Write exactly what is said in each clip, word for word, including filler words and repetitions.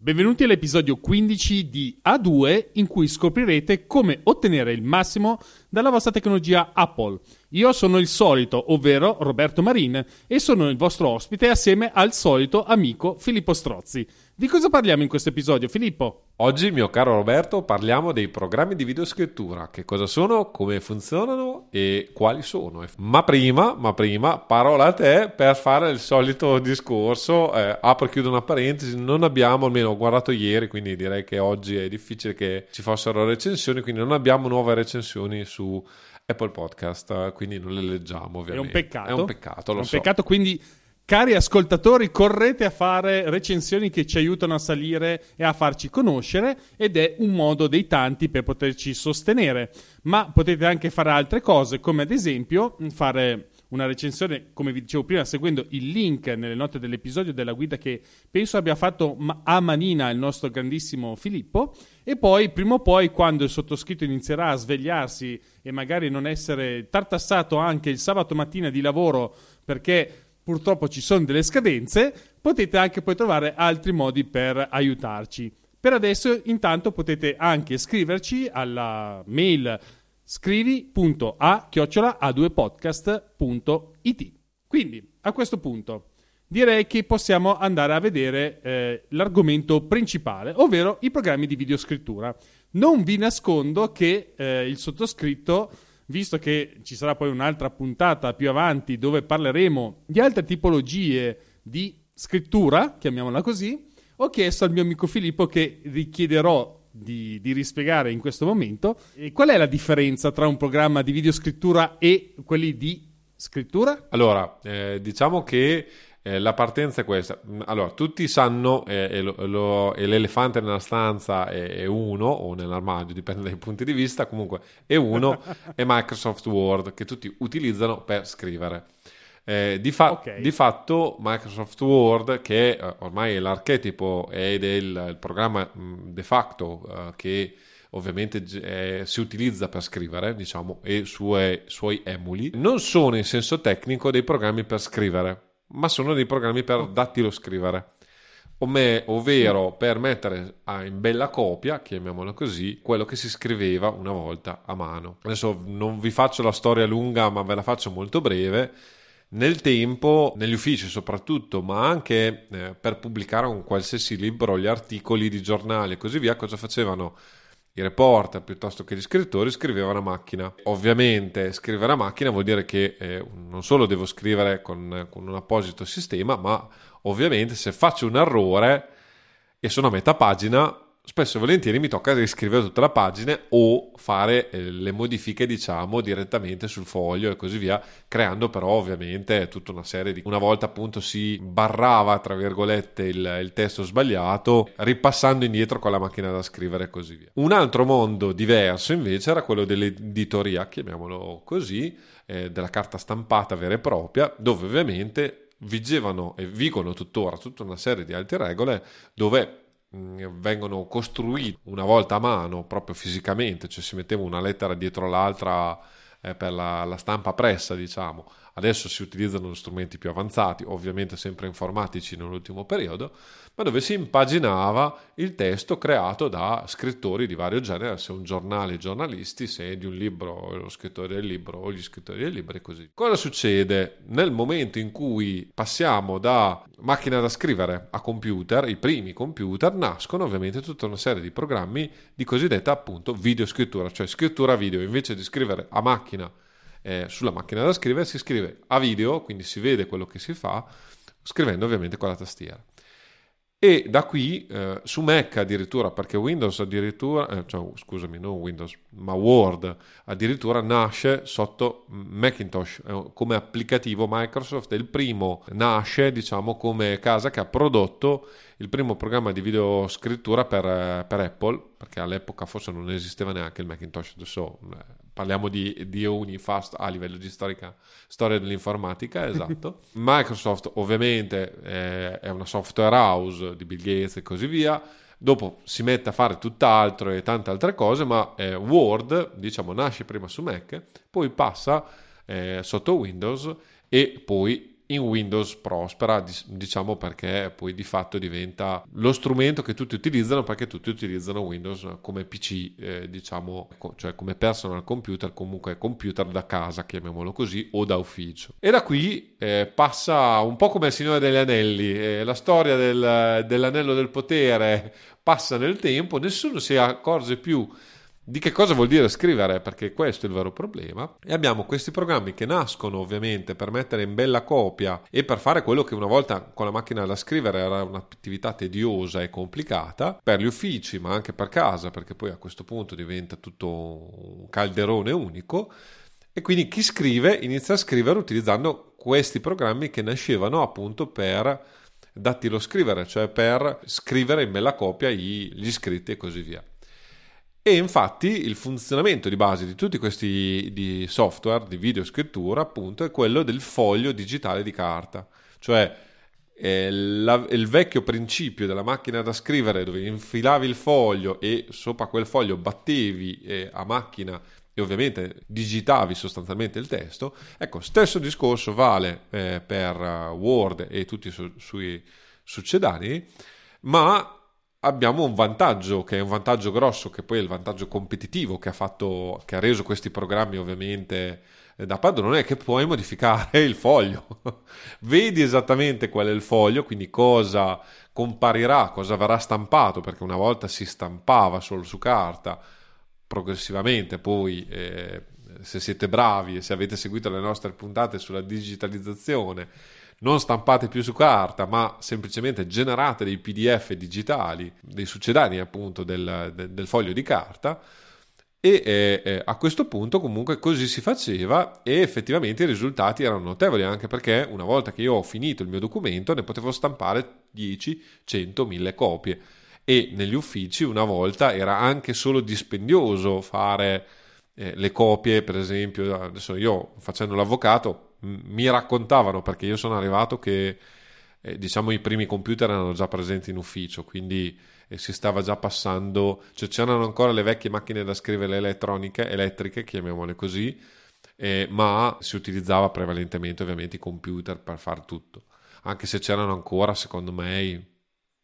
Benvenuti all'episodio quindici di A due, in cui scoprirete come ottenere il massimo dalla vostra tecnologia Apple. Io sono il solito, ovvero Roberto Marin, e sono il vostro ospite assieme al solito amico Filippo Strozzi. Di cosa parliamo in questo episodio, Filippo? Oggi, mio caro Roberto, parliamo dei programmi di videoscrittura, che cosa sono, come funzionano e quali sono. Ma prima, ma prima, parola a te per fare il solito discorso, eh, apro e chiudo una parentesi, non abbiamo, almeno ho guardato ieri, quindi direi che oggi è difficile che ci fossero recensioni, quindi non abbiamo nuove recensioni su Apple Podcast, quindi non le leggiamo ovviamente. È un peccato. È un peccato, lo so. È un peccato, quindi... Cari ascoltatori, correte a fare recensioni che ci aiutano a salire e a farci conoscere, ed è un modo dei tanti per poterci sostenere. Ma potete anche fare altre cose, come ad esempio fare una recensione, come vi dicevo prima, seguendo il link nelle note dell'episodio della guida che penso abbia fatto a manina il nostro grandissimo Filippo. E poi, prima o poi, quando il sottoscritto inizierà a svegliarsi e magari non essere tartassato anche il sabato mattina di lavoro perché... purtroppo ci sono delle scadenze, potete anche poi trovare altri modi per aiutarci. Per adesso intanto potete anche scriverci alla mail scrivi punto a chiocciola a due podcast punto it. Quindi a questo punto direi che possiamo andare a vedere eh, l'argomento principale, ovvero i programmi di videoscrittura. Non vi nascondo che eh, il sottoscritto, visto che ci sarà poi un'altra puntata più avanti dove parleremo di altre tipologie di scrittura, chiamiamola così, ho chiesto al mio amico Filippo, che richiederò di, di rispiegare in questo momento, eh, qual è la differenza tra un programma di videoscrittura e quelli di scrittura? Allora, eh, diciamo che eh, la partenza è questa. Allora, tutti sanno, eh, e lo, lo, e l'elefante nella stanza è, è uno, o nell'armadio, dipende dai punti di vista, comunque è uno, è Microsoft Word, che tutti utilizzano per scrivere. Eh, di, fa- okay. di fatto Microsoft Word, che eh, ormai è l'archetipo ed è il, il programma mh, de facto eh, che ovviamente eh, si utilizza per scrivere, diciamo, e sue, suoi emuli, non sono in senso tecnico dei programmi per scrivere, ma sono dei programmi per dattiloscrivere, ovvero per mettere in bella copia, chiamiamolo così, quello che si scriveva una volta a mano. Adesso non vi faccio la storia lunga, ma ve la faccio molto breve. Nel tempo, negli uffici soprattutto, ma anche eh, per pubblicare un qualsiasi libro, gli articoli di giornali e così via, cosa facevano? I reporter piuttosto che gli scrittori scrivevano a macchina. Ovviamente scrivere a macchina vuol dire che eh, non solo devo scrivere con, con un apposito sistema, ma ovviamente se faccio un errore e sono a metà pagina, spesso e volentieri mi tocca riscrivere tutta la pagina o fare eh, le modifiche, diciamo, direttamente sul foglio e così via, creando però ovviamente tutta una serie di... Una volta appunto si barrava, tra virgolette, il, il testo sbagliato, ripassando indietro con la macchina da scrivere e così via. Un altro mondo diverso invece era quello dell'editoria, chiamiamolo così, eh, della carta stampata vera e propria, dove ovviamente vigevano e vigono tuttora tutta una serie di altre regole, dove vengono costruiti una volta a mano proprio fisicamente, cioè si metteva una lettera dietro l'altra eh, per la, la stampa pressa, diciamo. Adesso si utilizzano strumenti più avanzati, ovviamente sempre informatici nell'ultimo periodo, ma dove si impaginava il testo creato da scrittori di vario genere, se un giornale, i giornalisti, se è di un libro, lo scrittore del libro o gli scrittori del libro e così. Cosa succede nel momento in cui passiamo da macchina da scrivere a computer? I primi computer nascono ovviamente tutta una serie di programmi di cosiddetta appunto videoscrittura, cioè scrittura video. Invece di scrivere a macchina, eh, sulla macchina da scrivere, si scrive a video, quindi si vede quello che si fa, scrivendo ovviamente con la tastiera. E da qui eh, su Mac addirittura, perché Windows addirittura, eh, cioè, scusami, non Windows, ma Word addirittura nasce sotto Macintosh eh, come applicativo. Microsoft è il primo, nasce diciamo come casa che ha prodotto il primo programma di videoscrittura per, eh, per Apple, perché all'epoca forse non esisteva neanche il Macintosh, adesso eh, parliamo di, di Unifast a livello di storica, storia dell'informatica, esatto. Microsoft ovviamente eh, è una software house di Bill Gates e così via, dopo si mette a fare tutt'altro e tante altre cose, ma eh, Word diciamo nasce prima su Mac, poi passa eh, sotto Windows e poi in Windows prospera, diciamo, perché poi di fatto diventa lo strumento che tutti utilizzano, perché tutti utilizzano Windows come P C, eh, diciamo, cioè come personal computer, comunque computer da casa, chiamiamolo così, o da ufficio. E da qui eh, passa un po' come il Signore degli Anelli, eh, la storia del, dell'anello del potere passa nel tempo, nessuno si accorge più di che cosa vuol dire scrivere, perché questo è il vero problema, e abbiamo questi programmi che nascono ovviamente per mettere in bella copia e per fare quello che una volta con la macchina da scrivere era un'attività tediosa e complicata per gli uffici, ma anche per casa, perché poi a questo punto diventa tutto un calderone unico, e quindi chi scrive inizia a scrivere utilizzando questi programmi che nascevano appunto per dattiloscrivere, cioè per scrivere in bella copia gli scritti e così via. E infatti il funzionamento di base di tutti questi di software di videoscrittura appunto è quello del foglio digitale di carta, cioè eh, la, il vecchio principio della macchina da scrivere, dove infilavi il foglio e sopra quel foglio battevi eh, a macchina e ovviamente digitavi sostanzialmente il testo. Ecco, stesso discorso vale eh, per Word e tutti i su, sui succedanei, ma abbiamo un vantaggio che è un vantaggio grosso, che poi è il vantaggio competitivo che ha fatto, che ha reso questi programmi ovviamente da padrone, è che puoi modificare il foglio. Vedi esattamente qual è il foglio, quindi cosa comparirà, cosa verrà stampato, perché una volta si stampava solo su carta, progressivamente poi eh, se siete bravi e se avete seguito le nostre puntate sulla digitalizzazione, non stampate più su carta, ma semplicemente generate dei P D F digitali, dei succedanei appunto del, del, del foglio di carta, e eh, a questo punto comunque così si faceva, e effettivamente i risultati erano notevoli, anche perché una volta che io ho finito il mio documento ne potevo stampare dieci, cento, mille copie, e negli uffici una volta era anche solo dispendioso fare eh, le copie. Per esempio, adesso io facendo l'avvocato mi raccontavano, perché io sono arrivato che eh, diciamo i primi computer erano già presenti in ufficio, quindi eh, si stava già passando, cioè c'erano ancora le vecchie macchine da scrivere elettroniche, elettriche, chiamiamole così, eh, ma si utilizzava prevalentemente ovviamente i computer per far tutto, anche se c'erano ancora, secondo me,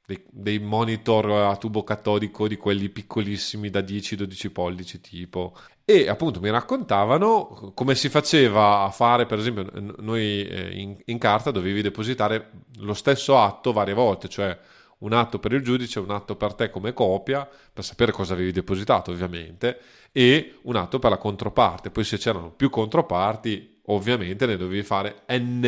dei, dei monitor a tubo catodico, di quelli piccolissimi da dieci dodici pollici tipo. E appunto mi raccontavano come si faceva a fare, per esempio noi in, in carta dovevi depositare lo stesso atto varie volte, cioè un atto per il giudice, un atto per te come copia, per sapere cosa avevi depositato ovviamente, e un atto per la controparte. Poi se c'erano più controparti ovviamente ne dovevi fare n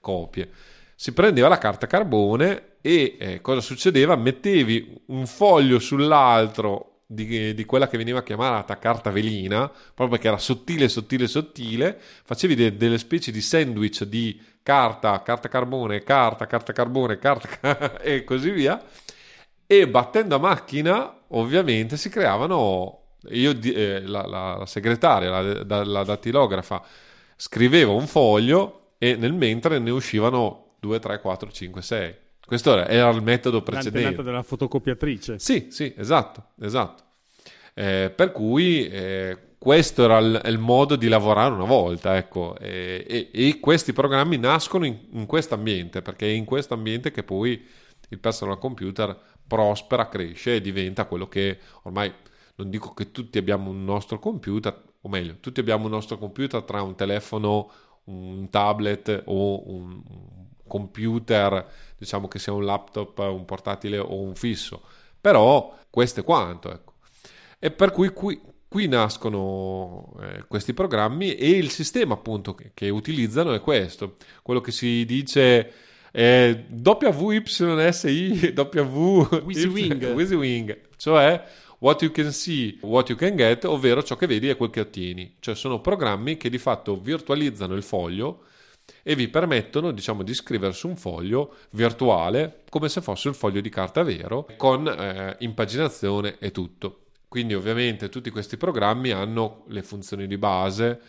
copie. Si prendeva la carta carbone e eh, cosa succedeva? Mettevi un foglio sull'altro Di, di quella che veniva chiamata carta velina, proprio perché era sottile, sottile, sottile, facevi de, delle specie di sandwich di carta, carta carbone, carta, carta carbone, carta car- e così via, e battendo a macchina ovviamente si creavano, io, eh, la, la, la segretaria, la, la, la dattilografa scriveva un foglio e nel mentre ne uscivano due, tre, quattro, cinque, sei. Questo era il metodo precedente. L'antenata della fotocopiatrice. Sì, sì, esatto, esatto. Eh, per cui eh, questo era il, il modo di lavorare una volta, ecco. E, e, e questi programmi nascono in, in questo ambiente, perché è in questo ambiente che poi il personal computer prospera, cresce e diventa quello che ormai, non dico che tutti abbiamo un nostro computer, o meglio, tutti abbiamo un nostro computer tra un telefono, un tablet o un computer, diciamo che sia un laptop, un portatile o un fisso, però questo è quanto, ecco. E per cui qui, qui nascono eh, questi programmi, e il sistema appunto che, che utilizzano è questo, quello che si dice eh, WYSIWYG, cioè what you can see, what you can get, ovvero ciò che vedi è quel che ottieni, cioè sono programmi che di fatto virtualizzano il foglio e vi permettono, diciamo, di scrivere su un foglio virtuale come se fosse un foglio di carta vero, con eh, impaginazione e tutto. Quindi ovviamente tutti questi programmi hanno le funzioni di base,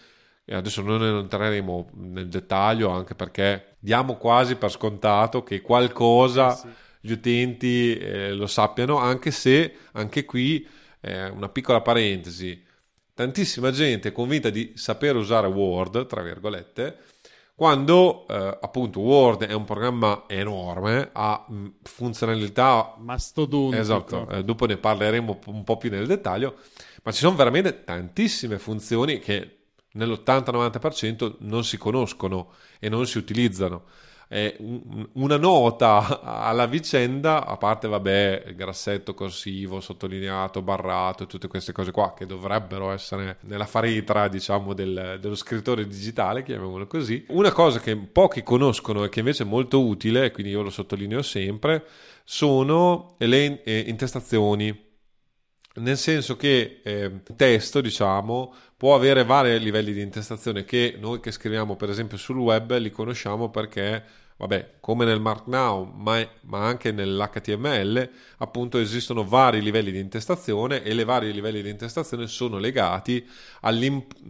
e adesso non entreremo nel dettaglio, anche perché diamo quasi per scontato che qualcosa sì, gli utenti eh, lo sappiano, anche se anche qui eh, una piccola parentesi, tantissima gente è convinta di sapere usare Word, tra virgolette, Quando eh, appunto Word è un programma enorme, ha funzionalità mastodontiche. Esatto, eh, dopo ne parleremo un po' più nel dettaglio, ma ci sono veramente tantissime funzioni che nell'ottanta novanta per cento non si conoscono e non si utilizzano. È una nota alla vicenda, a parte vabbè grassetto, corsivo, sottolineato, barrato e tutte queste cose qua che dovrebbero essere nella faretra, diciamo, del, dello scrittore digitale, chiamiamolo così. Una cosa che pochi conoscono e che invece è molto utile, quindi io lo sottolineo sempre, sono le eh, intestazioni, nel senso che eh, il testo, diciamo, può avere vari livelli di intestazione che noi che scriviamo per esempio sul web li conosciamo perché, vabbè, come nel Markdown ma, è, ma anche nell'H T M L appunto esistono vari livelli di intestazione e le vari livelli di intestazione sono legati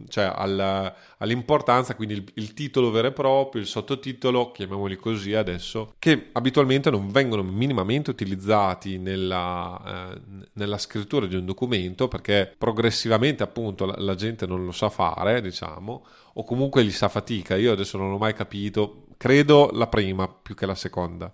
cioè al, all'importanza, quindi il, il titolo vero e proprio, il sottotitolo, chiamiamoli così adesso, che abitualmente non vengono minimamente utilizzati nella, eh, nella scrittura di un documento perché progressivamente appunto la, la gente non lo sa fare, diciamo, o comunque li sa fatica. Io adesso non ho mai capito, credo la prima più che la seconda.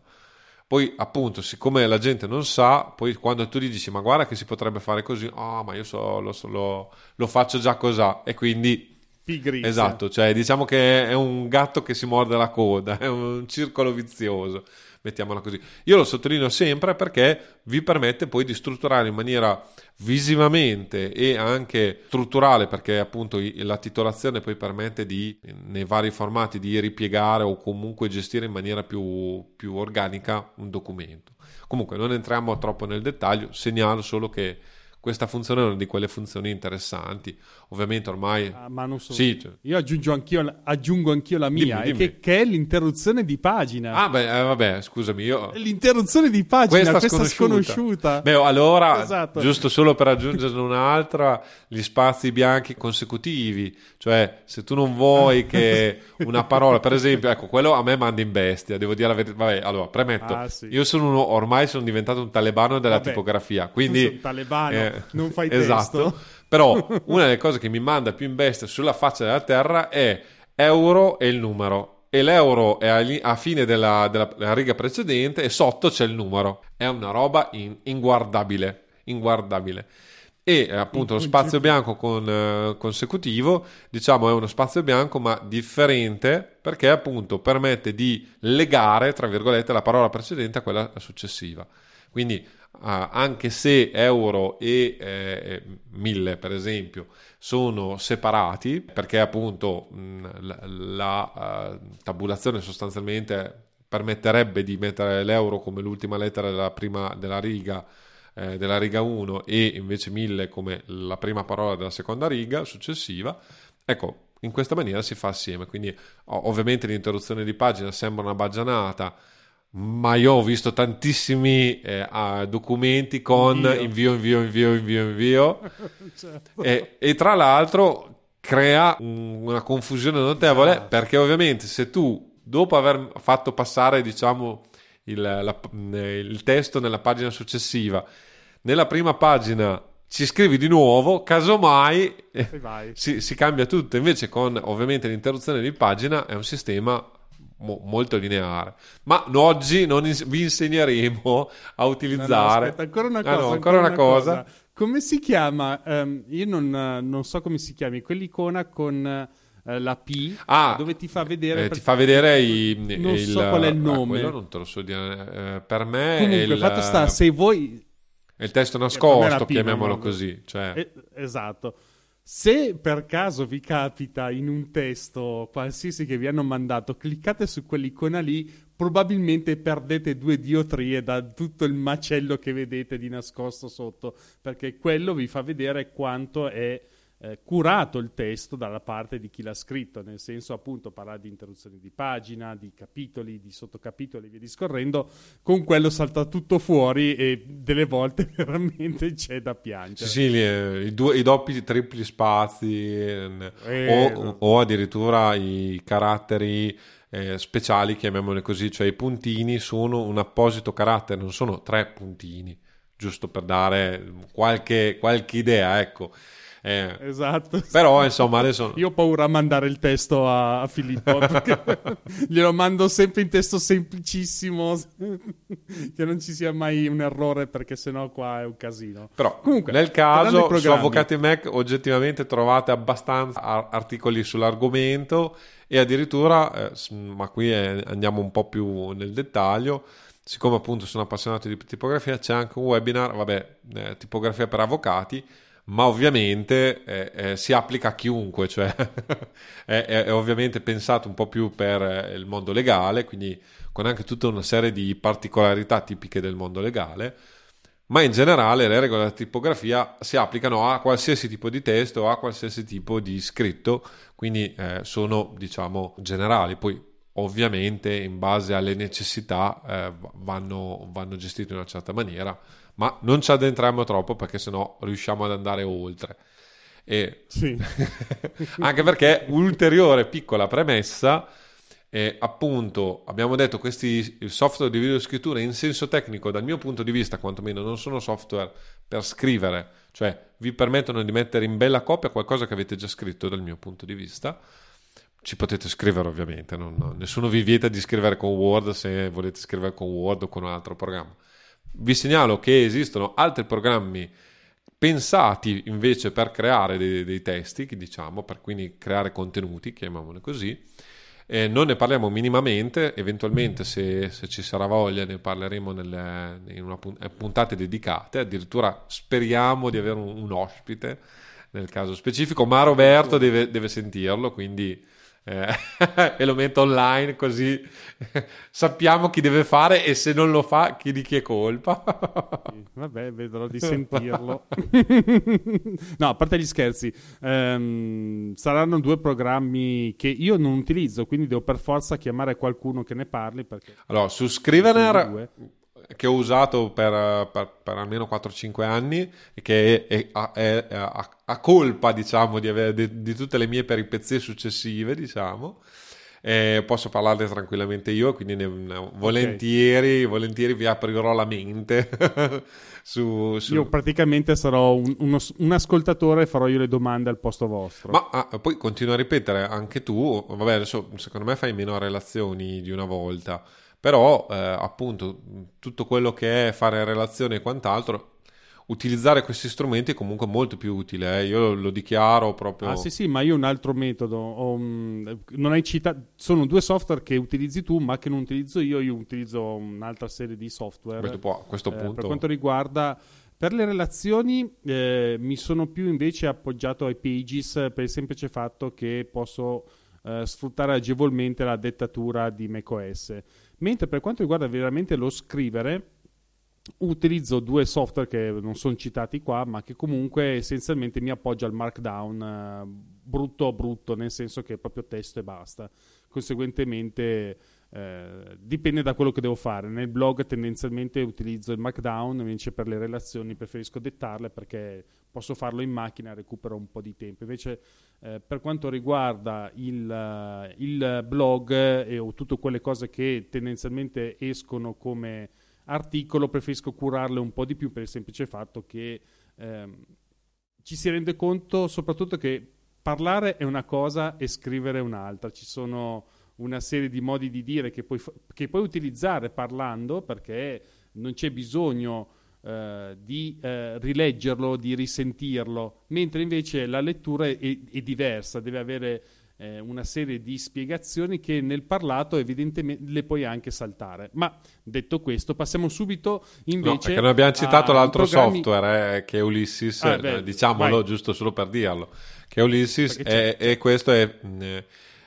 Poi appunto, siccome la gente non sa, poi quando tu gli dici ma guarda che si potrebbe fare così, ah oh, ma io so, lo, so, lo, lo faccio già cos'ha, e quindi pigrizia. Esatto, cioè diciamo che è un gatto che si morde la coda, è un circolo vizioso, mettiamola così. Io lo sottolineo sempre perché vi permette poi di strutturare in maniera visivamente e anche strutturale, perché appunto la titolazione poi permette di, nei vari formati, di ripiegare o comunque gestire in maniera più, più organica un documento. Comunque non entriamo troppo nel dettaglio, segnalo solo che questa funzione è una di quelle funzioni interessanti, ovviamente ormai... Ah, ma non so. Sì, cioè... Io aggiungo anch'io, aggiungo anch'io la mia, dimmi, dimmi. Che, che è l'interruzione di pagina. Ah, beh, eh, vabbè, scusami, io... L'interruzione di pagina, questa, questa sconosciuta. sconosciuta. Beh, allora, esatto. Giusto solo per aggiungerne un'altra, gli spazi bianchi consecutivi, cioè se tu non vuoi che una parola, per esempio, ecco, quello a me manda in bestia, devo dire la verità, vabbè, allora, premetto, ah, sì. io sono uno, ormai sono diventato un talebano della vabbè, tipografia, quindi... un talebano. Eh, non fai esatto. testo. Però una delle cose che mi manda più in bestia sulla faccia della terra è euro e il numero, e l'euro è a fine della, della, della riga precedente e sotto c'è il numero. È una roba in, inguardabile inguardabile e appunto lo spazio bianco con, eh, consecutivo, diciamo, è uno spazio bianco ma differente perché appunto permette di legare tra virgolette la parola precedente a quella successiva, quindi Uh, anche se euro e eh, mille per esempio sono separati perché appunto mh, la, la uh, tabulazione sostanzialmente permetterebbe di mettere l'euro come l'ultima lettera della prima della riga eh, della riga uno e invece mille come la prima parola della seconda riga successiva, ecco, in questa maniera si fa assieme. Quindi ovviamente l'interruzione di pagina sembra una baggianata, ma io ho visto tantissimi eh, documenti con invio, invio, invio, invio, invio. Certo. E, e tra l'altro crea un, una confusione notevole, certo. Perché ovviamente se tu, dopo aver fatto passare, diciamo, il, la, il testo nella pagina successiva, nella prima pagina ci scrivi di nuovo, casomai eh, si, si cambia tutto. Invece con ovviamente l'interruzione di pagina è un sistema molto lineare, ma oggi non ins- vi insegneremo a utilizzare. No, no, aspetta, ancora una cosa, ah, no, ancora, ancora una cosa. cosa. Come si chiama? Um, io non, non so come si chiami quell'icona con uh, la P, ah, dove ti fa vedere, eh, ti fa vedere i, non il, so qual è il nome. Ah, quello non te lo so dire. Eh, per me comunque il, fatto sta, se voi è il testo nascosto, P, chiamiamolo così, cioè. eh, esatto. Se per caso vi capita in un testo qualsiasi che vi hanno mandato, cliccate su quell'icona lì, probabilmente perdete due diottrie da tutto il macello che vedete di nascosto sotto, perché quello vi fa vedere quanto è eh, curato il testo dalla parte di chi l'ha scritto, nel senso appunto parla di interruzioni di pagina, di capitoli, di sottocapitoli e via discorrendo. Con quello salta tutto fuori e delle volte veramente c'è da piangere. Sì, sì, i, due, i doppi, tripli spazi eh, o, no. o addirittura i caratteri eh, speciali, chiamiamoli così, cioè i puntini sono un apposito carattere, non sono tre puntini. giusto per dare qualche, qualche idea, ecco. Eh, esatto, però insomma adesso io ho paura a mandare il testo a, a Filippo perché glielo mando sempre in testo semplicissimo che non ci sia mai un errore, perché sennò qua è un casino. Però comunque, nel caso su Avvocati Mac oggettivamente trovate abbastanza articoli sull'argomento e addirittura eh, ma qui è, andiamo un po' più nel dettaglio. Siccome appunto sono appassionato di tipografia, c'è anche un webinar, vabbè, eh, tipografia per avvocati, ma ovviamente eh, eh, si applica a chiunque, cioè è, è, è ovviamente pensato un po' più per eh, il mondo legale, quindi con anche tutta una serie di particolarità tipiche del mondo legale, ma in generale le regole della tipografia si applicano a qualsiasi tipo di testo, a qualsiasi tipo di scritto, quindi eh, sono, diciamo, generali. Poi ovviamente in base alle necessità eh, vanno, vanno gestiti in una certa maniera, ma non ci addentriamo troppo perché sennò riusciamo ad andare oltre. E sì. Anche perché ulteriore piccola premessa, eh, appunto abbiamo detto questi software di videoscrittura in senso tecnico dal mio punto di vista quantomeno non sono software per scrivere, cioè vi permettono di mettere in bella copia qualcosa che avete già scritto dal mio punto di vista. Ci potete scrivere ovviamente, non, no, nessuno vi vieta di scrivere con Word se volete scrivere con Word o con un altro programma. Vi segnalo che esistono altri programmi pensati invece per creare dei, dei testi, diciamo, per quindi creare contenuti, chiamiamoli così. Eh, non ne parliamo minimamente, eventualmente se, se ci sarà voglia ne parleremo nelle, in una puntate dedicate, addirittura speriamo di avere un, un ospite nel caso specifico, ma Roberto deve, deve sentirlo, quindi... Eh, e lo metto online così sappiamo chi deve fare e se non lo fa chi di chi è colpa. Vabbè, vedrò di sentirlo. No, a parte gli scherzi, ehm, saranno due programmi che io non utilizzo, quindi devo per forza chiamare qualcuno che ne parli, perché... Allora, su Scrivener che ho usato per, per, per almeno quattro cinque anni e che è, è, è, è a, a colpa, diciamo, di, avere, di, di tutte le mie peripezie successive, diciamo, eh, posso parlarne tranquillamente io, quindi ne, ne, volentieri, okay. volentieri vi aprirò la mente. su, su... Io praticamente sarò un, uno, un ascoltatore e farò io le domande al posto vostro. Ma ah, poi continua a ripetere anche tu, vabbè, adesso secondo me fai meno relazioni di una volta, però eh, appunto tutto quello che è fare relazione e quant'altro, utilizzare questi strumenti è comunque molto più utile, eh. Io lo dichiaro proprio. Ah sì sì, ma io un altro metodo, ho, non hai citato, sono due software che utilizzi tu ma che non utilizzo io, io utilizzo un'altra serie di software. Beh, può, a questo punto... eh, per quanto riguarda... Per le relazioni eh, mi sono più invece appoggiato ai Pages per il semplice fatto che posso eh, sfruttare agevolmente la dettatura di macOS. Mentre per quanto riguarda veramente lo scrivere, utilizzo due software che non sono citati qua, ma che comunque essenzialmente mi appoggia al Markdown brutto brutto, nel senso che è proprio testo e basta. Conseguentemente eh, dipende da quello che devo fare. Nel blog tendenzialmente utilizzo il Markdown, invece per le relazioni preferisco dettarle perché posso farlo in macchina e recupero un po' di tempo. Invece Eh, per quanto riguarda il, il blog eh, o tutte quelle cose che tendenzialmente escono come articolo, preferisco curarle un po' di più per il semplice fatto che ehm, ci si rende conto soprattutto che parlare è una cosa e scrivere è un'altra. Ci sono una serie di modi di dire che puoi, che puoi utilizzare parlando, perché non c'è bisogno Uh, di uh, rileggerlo, di risentirlo, mentre invece la lettura è, è diversa, deve avere eh, una serie di spiegazioni che nel parlato evidentemente le puoi anche saltare. Ma detto questo, passiamo subito invece... No, perché non abbiamo citato l'altro programmi... software eh, che è Ulysses, ah, beh, diciamolo vai. Giusto solo per dirlo, che è Ulysses è, e questo è,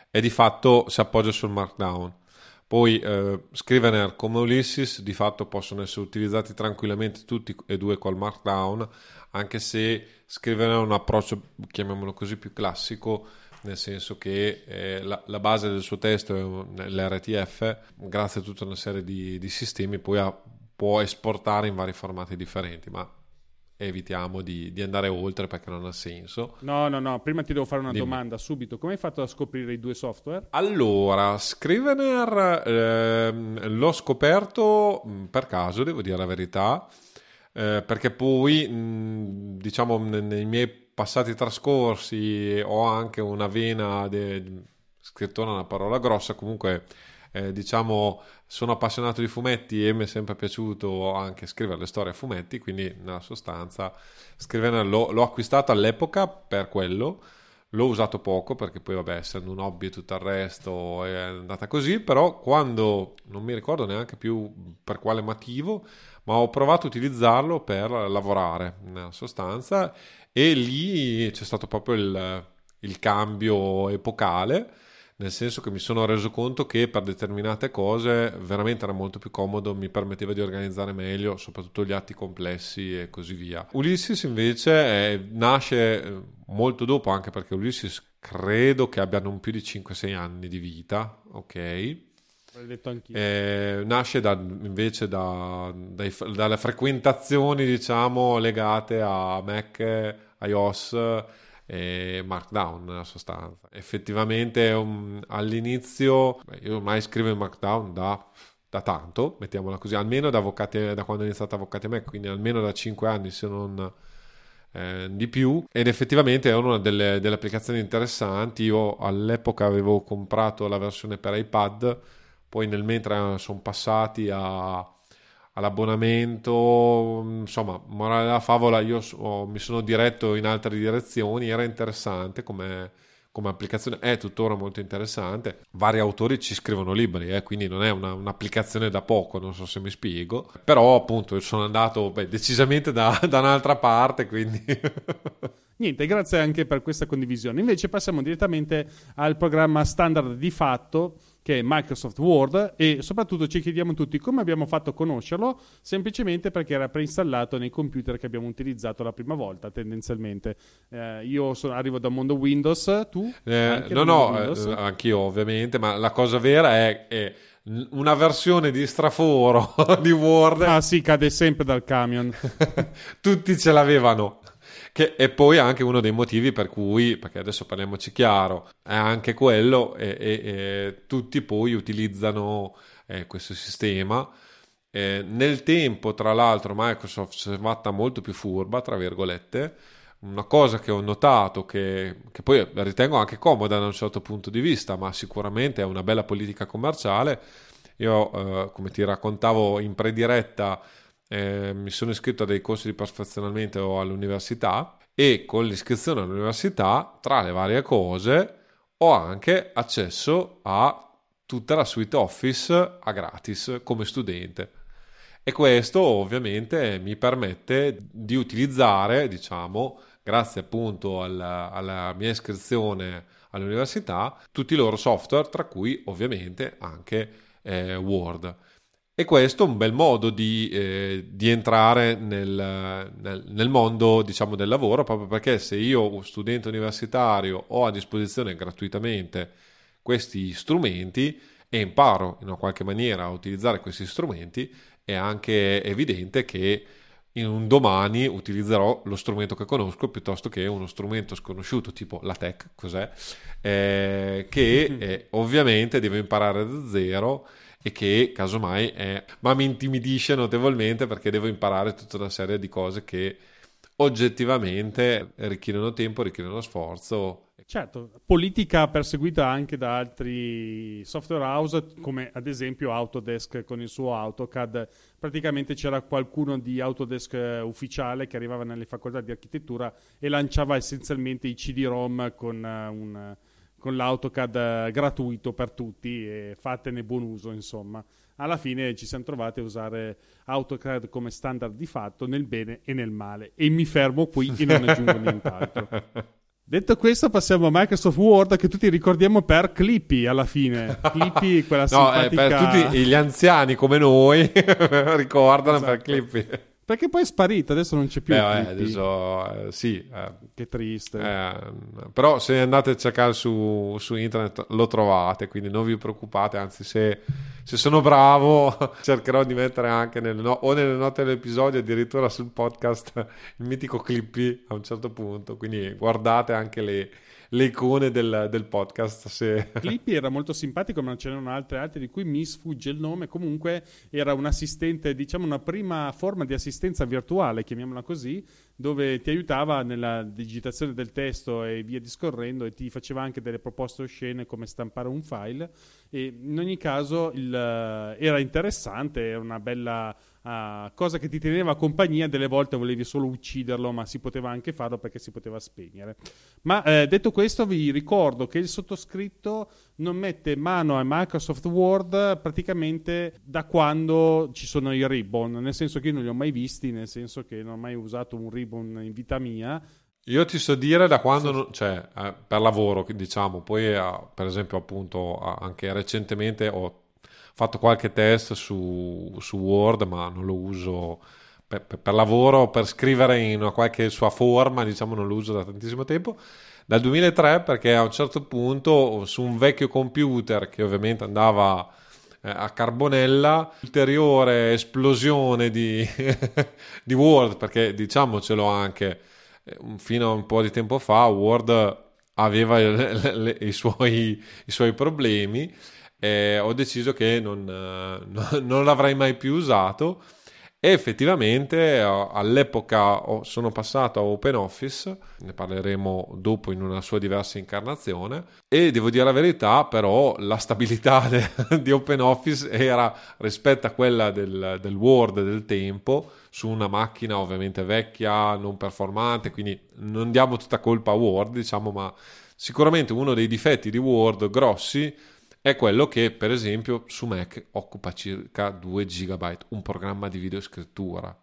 è di fatto si appoggia sul Markdown. Poi eh, Scrivener come Ulysses di fatto possono essere utilizzati tranquillamente tutti e due col Markdown, anche se Scrivener ha un approccio, chiamiamolo così, più classico, nel senso che eh, la, la base del suo testo è l'erre ti effe, grazie a tutta una serie di, di sistemi poi ha, può esportare in vari formati differenti, ma evitiamo di, di andare oltre perché non ha senso. No, no, no, prima ti devo fare una Dimmi. domanda subito. Come hai fatto a scoprire i due software? Allora, Scrivener ehm, l'ho scoperto per caso, devo dire la verità, eh, perché poi mh, diciamo nei miei passati trascorsi ho anche una vena de... scrittore è una parola grossa, comunque eh, diciamo sono appassionato di fumetti e mi è sempre piaciuto anche scrivere le storie a fumetti, quindi nella sostanza Scrivener l'ho, l'ho acquistato all'epoca per quello. L'ho usato poco perché poi vabbè, essendo un hobby e tutto il resto è andata così, però quando, non mi ricordo neanche più per quale motivo, ma ho provato a utilizzarlo per lavorare nella sostanza, e lì c'è stato proprio il, il cambio epocale, nel senso che mi sono reso conto che per determinate cose veramente era molto più comodo, mi permetteva di organizzare meglio soprattutto gli atti complessi e così via. Ulysses invece eh, nasce molto dopo, anche perché Ulysses credo che abbia non più di cinque sei anni di vita, ok? L'ho detto anch'io. Eh, nasce da, invece da, dai, dalle frequentazioni diciamo legate a Mac, iOS e Markdown nella sostanza. Effettivamente um, all'inizio beh, io ormai scrivo in Markdown da, da tanto, mettiamola così, almeno da, avvocati, da quando ho iniziato Avvocati Mac, quindi almeno da cinque anni se non eh, di più, ed effettivamente è una delle, delle applicazioni interessanti. Io all'epoca avevo comprato la versione per iPad, poi nel mentre sono passati a all'abbonamento, insomma morale della favola io so, mi sono diretto in altre direzioni. Era interessante come, come applicazione, è tuttora molto interessante, vari autori ci scrivono libri, eh, quindi non è una, un'applicazione da poco, non so se mi spiego, però appunto sono andato beh, decisamente da, da un'altra parte, quindi niente, grazie anche per questa condivisione. Invece passiamo direttamente al programma standard di fatto che è Microsoft Word, e soprattutto ci chiediamo tutti come abbiamo fatto a conoscerlo, semplicemente perché era preinstallato nei computer che abbiamo utilizzato la prima volta tendenzialmente. Eh, io sono, arrivo da un mondo Windows, tu? Eh, no, no, eh, anch'io ovviamente, ma la cosa vera è, è una versione di straforo di Word. Ah sì, cade sempre dal camion. Tutti ce l'avevano. Che è poi anche uno dei motivi per cui, perché adesso parliamoci chiaro, è anche quello, e, e, e tutti poi utilizzano eh, questo sistema. Eh, nel tempo, tra l'altro, Microsoft si è fatta molto più furba, tra virgolette. Una cosa che ho notato, che, che poi ritengo anche comoda da un certo punto di vista, ma sicuramente è una bella politica commerciale. Io, eh, come ti raccontavo in prediretta, Eh, mi sono iscritto a dei corsi di perfezionamento all'università, e con l'iscrizione all'università, tra le varie cose, ho anche accesso a tutta la suite Office a gratis come studente, e questo ovviamente mi permette di utilizzare, diciamo, grazie appunto alla, alla mia iscrizione all'università, tutti i loro software, tra cui ovviamente anche eh, Word. E questo è un bel modo di, eh, di entrare nel, nel, nel mondo, diciamo, del lavoro, proprio perché se io, studente universitario, ho a disposizione gratuitamente questi strumenti e imparo in una qualche maniera a utilizzare questi strumenti, è anche evidente che in un domani utilizzerò lo strumento che conosco piuttosto che uno strumento sconosciuto, tipo la Tech, cos'è, eh, che eh, ovviamente devo imparare da zero, e che casomai è, ma mi intimidisce notevolmente perché devo imparare tutta una serie di cose che oggettivamente richiedono tempo, richiedono sforzo. Certo, politica perseguita anche da altri software house, come ad esempio Autodesk con il suo AutoCAD. Praticamente c'era qualcuno di Autodesk ufficiale che arrivava nelle facoltà di architettura e lanciava essenzialmente i C D-ROM con un... con l'AutoCAD gratuito per tutti, e fatene buon uso, insomma. Alla fine ci siamo trovati a usare AutoCAD come standard di fatto nel bene e nel male. E mi fermo qui e non aggiungo nient'altro. Detto questo, passiamo a Microsoft Word, che tutti ricordiamo per Clippy alla fine. Clippy, quella no, simpatica... No, eh, per tutti gli anziani come noi ricordano, esatto, per Clippy. Perché poi è sparita, adesso non c'è più. Beh, eh, adesso eh, sì. Eh, che triste. Eh, però se andate a cercare su, su internet lo trovate, quindi non vi preoccupate, anzi se, se sono bravo cercherò di mettere anche nel, no, o nelle note dell'episodio, addirittura sul podcast, il mitico Clippy a un certo punto, quindi guardate anche le... le icone del, del podcast. Se... Clippy era molto simpatico, ma ce n'erano altre altre di cui mi sfugge il nome. Comunque era un assistente, diciamo una prima forma di assistente un'assistenza virtuale, chiamiamola così, dove ti aiutava nella digitazione del testo e via discorrendo, e ti faceva anche delle proposte oscene come stampare un file. E in ogni caso il, era interessante, era una bella uh, cosa che ti teneva compagnia. Delle volte volevi solo ucciderlo, ma si poteva anche farlo perché si poteva spegnere. Ma eh, detto questo, vi ricordo che il sottoscritto non mette mano a Microsoft Word praticamente da quando ci sono i ribbon, nel senso che io non li ho mai visti, nel senso che non ho mai usato un ribbon in vita mia. Io ti so dire da quando, non, cioè, eh, per lavoro, diciamo, poi eh, per esempio appunto anche recentemente ho fatto qualche test su, su Word, ma non lo uso per, per, per lavoro, per scrivere in qualche sua forma, diciamo, non lo uso da tantissimo tempo, dal duemilatré, perché a un certo punto su un vecchio computer che ovviamente andava a carbonella, ulteriore esplosione di, di Word, perché diciamocelo anche, fino a un po' di tempo fa Word aveva le, le, i, suoi, i suoi problemi, e ho deciso che non, non l'avrei mai più usato, e effettivamente all'epoca sono passato a OpenOffice, ne parleremo dopo in una sua diversa incarnazione, e devo dire la verità, però la stabilità de, di OpenOffice era rispetto a quella del, del Word del tempo, su una macchina ovviamente vecchia, non performante, quindi non diamo tutta colpa a Word, diciamo, ma sicuramente uno dei difetti di Word grossi è quello che, per esempio, su Mac occupa circa due giga un programma di videoscrittura.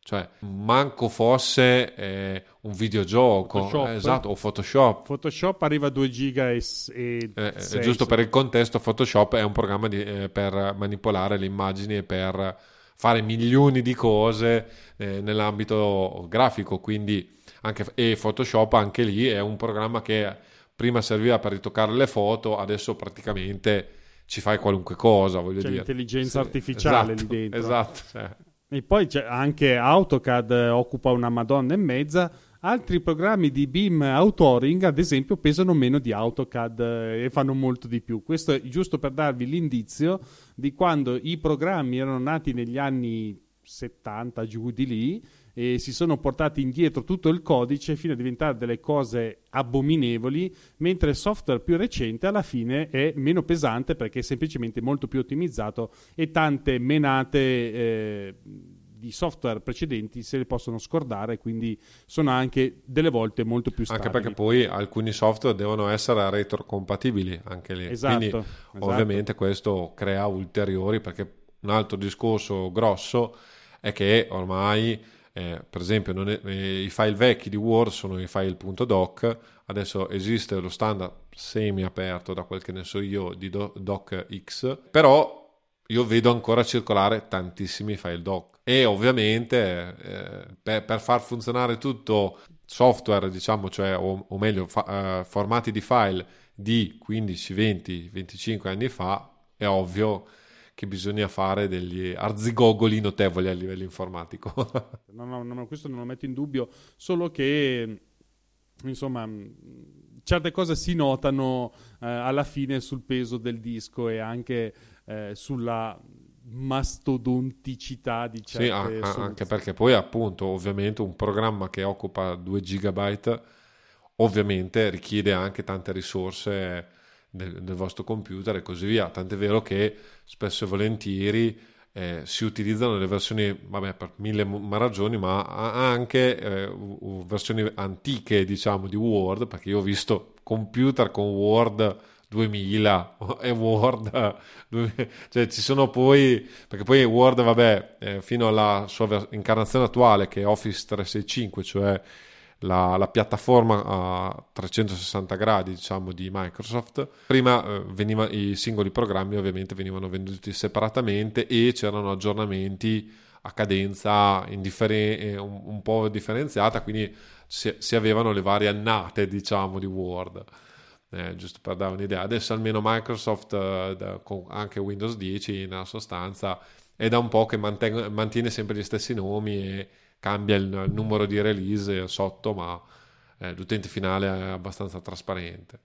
Cioè, manco fosse eh, un videogioco, Photoshop. Eh, esatto, o Photoshop. Photoshop arriva a due giga e, e eh, sei, giusto per il contesto, Photoshop è un programma di, eh, per manipolare le immagini e per fare milioni di cose eh, nell'ambito grafico, quindi anche, e Photoshop anche lì è un programma che prima serviva per ritoccare le foto, adesso praticamente ci fai qualunque cosa, voglio c'è dire. C'è l'intelligenza sì, artificiale, esatto, lì dentro. Esatto. Cioè. E poi c'è anche AutoCAD, occupa una madonna e mezza. Altri programmi di B I M Authoring, ad esempio, pesano meno di AutoCAD e fanno molto di più. Questo è giusto per darvi l'indizio di quando i programmi erano nati negli anni settanta, giù di lì, e si sono portati indietro tutto il codice fino a diventare delle cose abominevoli, mentre il software più recente alla fine è meno pesante perché è semplicemente molto più ottimizzato, e tante menate eh, di software precedenti se le possono scordare, quindi sono anche delle volte molto più stabili. Anche perché poi alcuni software devono essere retrocompatibili anche lì. Esatto, quindi esatto. Ovviamente questo crea ulteriori, perché un altro discorso grosso è che ormai Eh, per esempio non è, eh, i file vecchi di Word sono i file.doc, adesso esiste lo standard semi aperto, da quel che ne so io, di do, D O C X, però io vedo ancora circolare tantissimi file doc, e ovviamente eh, per, per far funzionare tutto software, diciamo, cioè o, o meglio fa, eh, formati di file di quindici, venti, venticinque anni fa, è ovvio che bisogna fare degli arzigogoli notevoli a livello informatico. no, no, no, questo non lo metto in dubbio, solo che, insomma, certe cose si notano eh, alla fine sul peso del disco e anche eh, sulla mastodonticità di certe sì, a- a- anche perché poi, appunto, ovviamente un programma che occupa due giga ovviamente richiede anche tante risorse Del, del vostro computer e così via, tant'è vero che spesso e volentieri eh, si utilizzano le versioni, vabbè, per mille ragioni, ma anche eh, u- u- versioni antiche, diciamo, di Word, perché io ho visto computer con Word duemila e Word duemila, cioè ci sono poi, perché poi Word, vabbè, eh, fino alla sua ver- incarnazione attuale, che è Office trecentosessantacinque, cioè La, la piattaforma a trecentosessanta gradi, diciamo, di Microsoft, prima eh, veniva, i singoli programmi ovviamente venivano venduti separatamente e c'erano aggiornamenti a cadenza indiffer- un, un po' differenziata, quindi si, si avevano le varie annate, diciamo, di Word, eh, giusto per dare un'idea. Adesso almeno Microsoft eh, da, con anche Windows dieci, nella sostanza, è da un po' che manteng- mantiene sempre gli stessi nomi e cambia il numero di release sotto, ma eh, l'utente finale è abbastanza trasparente.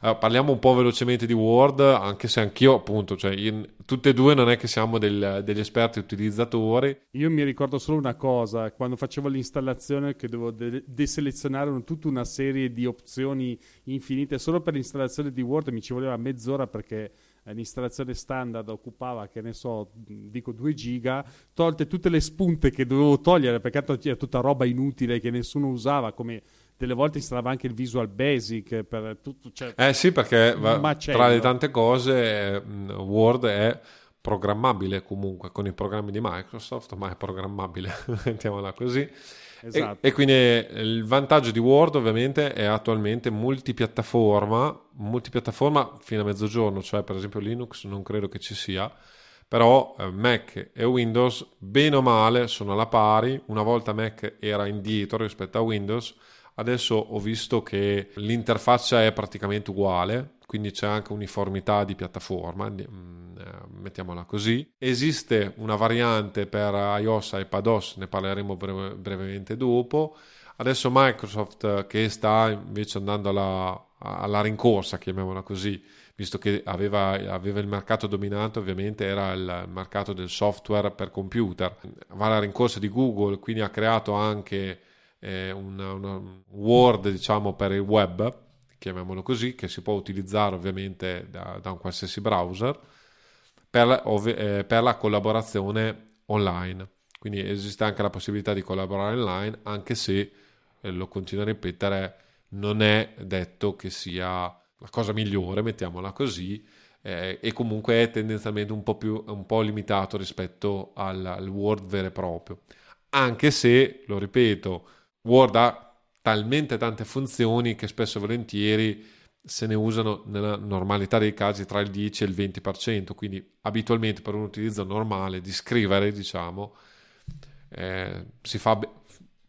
Allora, parliamo un po' velocemente di Word, anche se anch'io appunto, cioè in, tutte e due non è che siamo del, degli esperti utilizzatori. Io mi ricordo solo una cosa, quando facevo l'installazione che dovevo de- deselezionare tutta una serie di opzioni infinite, solo per l'installazione di Word mi ci voleva mezz'ora perché l'installazione standard occupava, che ne so, dico due giga, tolte tutte le spunte che dovevo togliere perché era tutta roba inutile che nessuno usava, come delle volte installava anche il Visual Basic per tutto, cioè, eh sì, perché va, tra le tante cose Word è programmabile comunque con i programmi di Microsoft, ma è programmabile mettiamola così. Esatto. E, e quindi il vantaggio di Word ovviamente è attualmente multipiattaforma, multipiattaforma fino a mezzogiorno, cioè per esempio Linux non credo che ci sia, però Mac e Windows bene o male sono alla pari. Una volta Mac era indietro rispetto a Windows, adesso ho visto che l'interfaccia è praticamente uguale, quindi c'è anche uniformità di piattaforma, mettiamola così. Esiste una variante per iOS, iPadOS, ne parleremo breve, brevemente dopo. Adesso Microsoft, che sta invece andando alla, alla rincorsa, chiamiamola così, visto che aveva, aveva il mercato dominante, ovviamente era il mercato del software per computer, va alla rincorsa di Google, quindi ha creato anche eh, un Word, diciamo, per il web, chiamiamolo così, che si può utilizzare ovviamente da, da un qualsiasi browser per, ovvi, eh, per la collaborazione online. Quindi esiste anche la possibilità di collaborare online, anche se, eh, lo continuo a ripetere, non è detto che sia la cosa migliore, mettiamola così, eh, e comunque è tendenzialmente un po' più un po' limitato rispetto al, al Word vero e proprio, anche se, lo ripeto, Word ha talmente tante funzioni che spesso e volentieri se ne usano nella normalità dei casi tra il dieci e il venti per cento, quindi abitualmente per un utilizzo normale di scrivere, diciamo, eh, si fa be-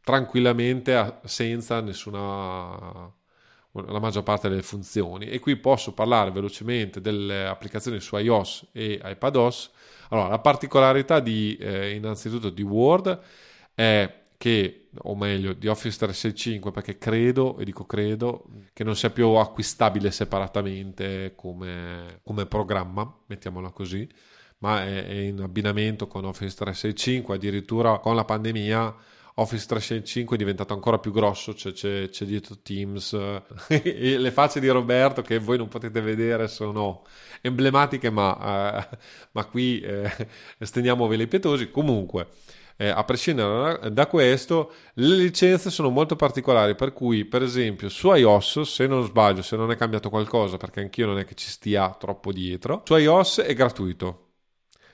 tranquillamente a- senza nessuna, la maggior parte delle funzioni. E qui posso parlare velocemente delle applicazioni su iOS e iPadOS. Allora, la particolarità di eh, innanzitutto di Word è che, o meglio di Office trecentosessantacinque, perché credo, e dico credo, che non sia più acquistabile separatamente come, come programma, mettiamola così, ma è, è in abbinamento con Office trecentosessantacinque. Addirittura con la pandemia Office trecentosessantacinque è diventato ancora più grosso, cioè c'è, c'è dietro Teams e le facce di Roberto che voi non potete vedere sono emblematiche, ma, eh, ma qui eh, stendiamo veli pietosi. Comunque, Eh, a prescindere da questo, le licenze sono molto particolari, per cui per esempio su iOS, se non sbaglio, se non è cambiato qualcosa, perché anch'io non è che ci stia troppo dietro, su iOS è gratuito,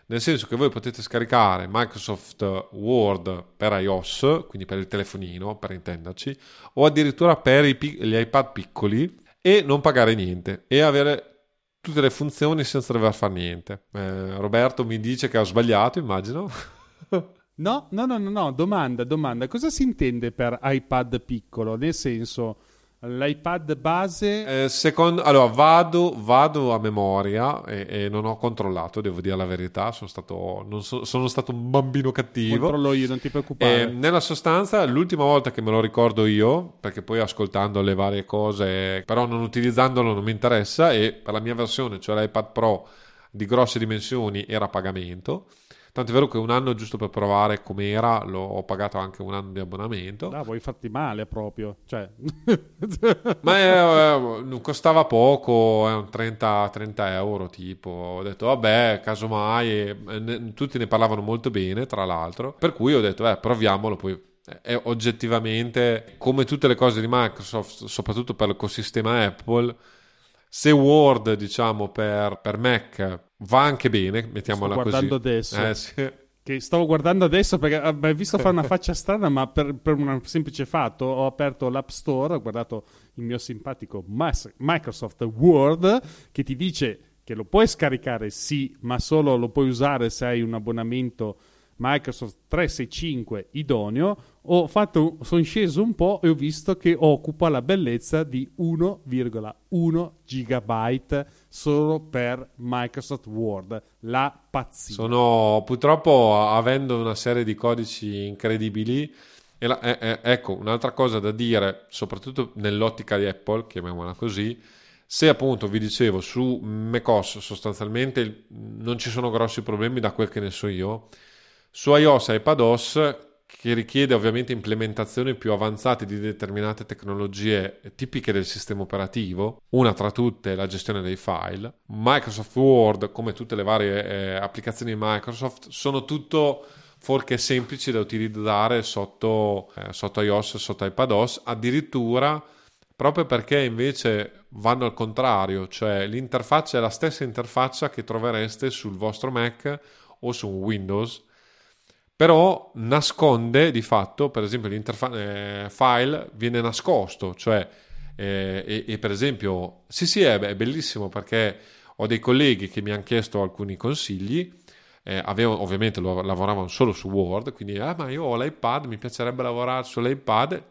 nel senso che voi potete scaricare Microsoft Word per iOS, quindi per il telefonino per intenderci, o addirittura per i pic- gli iPad piccoli, e non pagare niente e avere tutte le funzioni senza dover fare niente. eh, Roberto mi dice che ho sbagliato, immagino. No, no, no, no, no, domanda, domanda. Cosa si intende per iPad piccolo? Nel senso, l'iPad base... Eh, secondo, allora, vado, vado a memoria e, e non ho controllato, devo dire la verità, sono stato, non so, sono stato un bambino cattivo. Controllo io, non ti preoccupare. Eh, nella sostanza, l'ultima volta che me lo ricordo io, perché poi ascoltando le varie cose, però non utilizzandolo non mi interessa, e per la mia versione, cioè l'iPad Pro di grosse dimensioni, era a pagamento. Tanto è vero che un anno giusto per provare com'era, l'ho ho pagato anche un anno di abbonamento. Ah, voi fatti male proprio, cioè. Ma eh, costava poco, eh, trenta euro tipo. Ho detto vabbè, casomai, e, e, ne, tutti ne parlavano molto bene tra l'altro, per cui ho detto eh, proviamolo. Poi è oggettivamente, come tutte le cose di Microsoft, soprattutto per l'ecosistema Apple, se Word, diciamo, per, per Mac va anche bene, mettiamola così. Sto guardando così adesso. Eh, sì. Che stavo guardando adesso perché avrei visto fare una faccia strana, ma per, per un semplice fatto ho aperto l'App Store, ho guardato il mio simpatico Microsoft Word che ti dice che lo puoi scaricare, sì, ma solo lo puoi usare se hai un abbonamento Microsoft trecentosessantacinque idoneo. Ho fatto, sono sceso un po' e ho visto che occupa la bellezza di uno virgola uno gigabyte solo per Microsoft Word. La pazzia. Sono, purtroppo, avendo una serie di codici incredibili, è E la, eh, eh, ecco un'altra cosa da dire, soprattutto nell'ottica di Apple, chiamiamola così. Se appunto vi dicevo su macOS sostanzialmente non ci sono grossi problemi, da quel che ne so io, su iOS e iPadOS, che richiede ovviamente implementazioni più avanzate di determinate tecnologie tipiche del sistema operativo, una tra tutte è la gestione dei file. Microsoft Word, come tutte le varie eh, applicazioni di Microsoft, sono tutto forche semplici da utilizzare sotto, eh, sotto iOS, sotto iPadOS, addirittura proprio perché invece vanno al contrario, cioè l'interfaccia è la stessa interfaccia che trovereste sul vostro Mac o su Windows, però nasconde di fatto, per esempio l'interfaccia eh, file viene nascosto, cioè eh, e, e per esempio sì sì è, è bellissimo, perché ho dei colleghi che mi hanno chiesto alcuni consigli. Eh, avevo, ovviamente lo, lavoravano solo su Word, quindi ah ma io ho l'iPad, mi piacerebbe lavorare sull'iPad.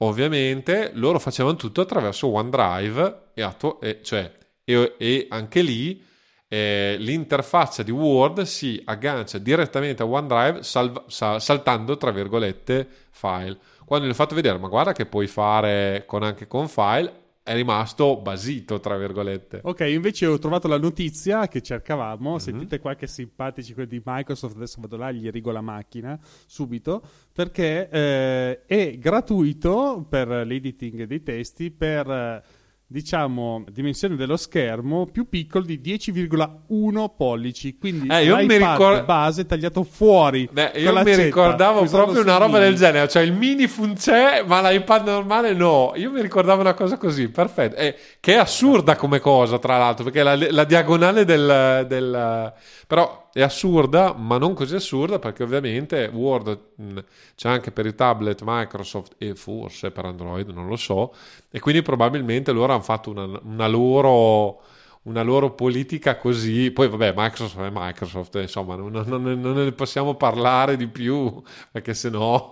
Ovviamente loro facevano tutto attraverso OneDrive e, attu- e, cioè, e, e anche lì eh, l'interfaccia di Word si aggancia direttamente a OneDrive salv- sal- saltando tra virgolette file. Quando gli ho fatto vedere ma guarda che puoi fare con, anche con file, è rimasto basito tra virgolette. Ok, invece ho trovato la notizia che cercavamo. Mm-hmm. Sentite qua che simpatici quelli di Microsoft, adesso vado là, gli rigo la macchina subito, perché eh, è gratuito per l'editing dei testi per, diciamo, dimensione dello schermo più piccolo di dieci virgola uno pollici, quindi eh, io mi ricordo base tagliato fuori. Beh, io mi accetta, ricordavo proprio una roba mini del genere, cioè il mini fun c'è ma l'iPad normale no, io mi ricordavo una cosa così, perfetto, eh, che è assurda come cosa tra l'altro, perché la, la diagonale del, del però è assurda, ma non così assurda, perché ovviamente Word mh, c'è anche per i tablet Microsoft e forse per Android, non lo so, e quindi probabilmente loro hanno fatto una, una loro una loro politica così. Poi vabbè, Microsoft è Microsoft, insomma non, non, non ne possiamo parlare di più, perché sennò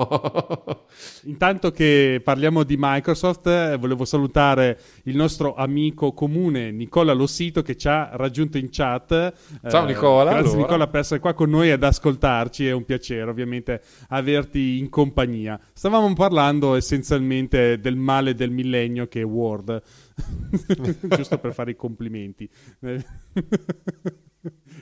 intanto che parliamo di Microsoft volevo salutare il nostro amico comune Nicola Losito, che ci ha raggiunto in chat. Ciao Nicola, eh, grazie allora. Nicola, per essere qua con noi ad ascoltarci, è un piacere ovviamente averti in compagnia. Stavamo parlando essenzialmente del male del millennio che è Word. Giusto per fare i complimenti.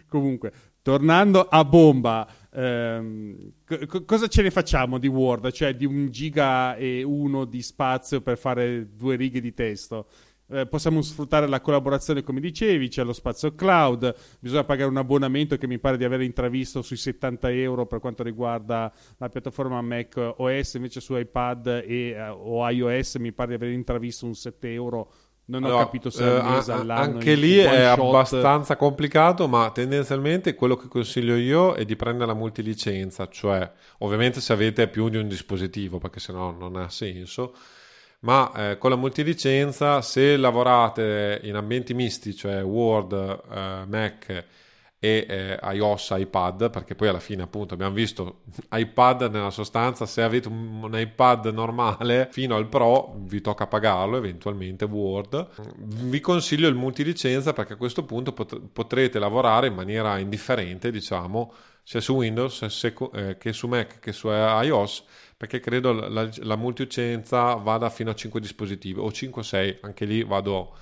Comunque, tornando a bomba, ehm, co- cosa ce ne facciamo di Word? Cioè di un giga e uno di spazio per fare due righe di testo? Eh, possiamo sfruttare la collaborazione, come dicevi, c'è lo spazio cloud, bisogna pagare un abbonamento che mi pare di aver intravisto sui settanta euro per quanto riguarda la piattaforma macOS, invece su iPad e, eh, o iOS mi pare di aver intravisto un sette euro, non allora, ho capito se è un mese eh, all'anno. Anche lì è shot. Abbastanza complicato, ma tendenzialmente quello che consiglio io è di prendere la multilicenza, cioè ovviamente se avete più di un dispositivo, perché sennò non ha senso. Ma eh, con la multilicenza, se lavorate in ambienti misti, cioè Word, eh, Mac e eh, iOS, iPad, perché poi alla fine appunto abbiamo visto iPad nella sostanza, se avete un, un iPad normale fino al Pro vi tocca pagarlo eventualmente Word, vi consiglio il multilicenza, perché a questo punto pot- potrete lavorare in maniera indifferente, diciamo, sia su Windows se, eh, che su Mac che su iOS, perché credo la, la multiutenza vada fino a cinque dispositivi o cinque o sei, anche lì vado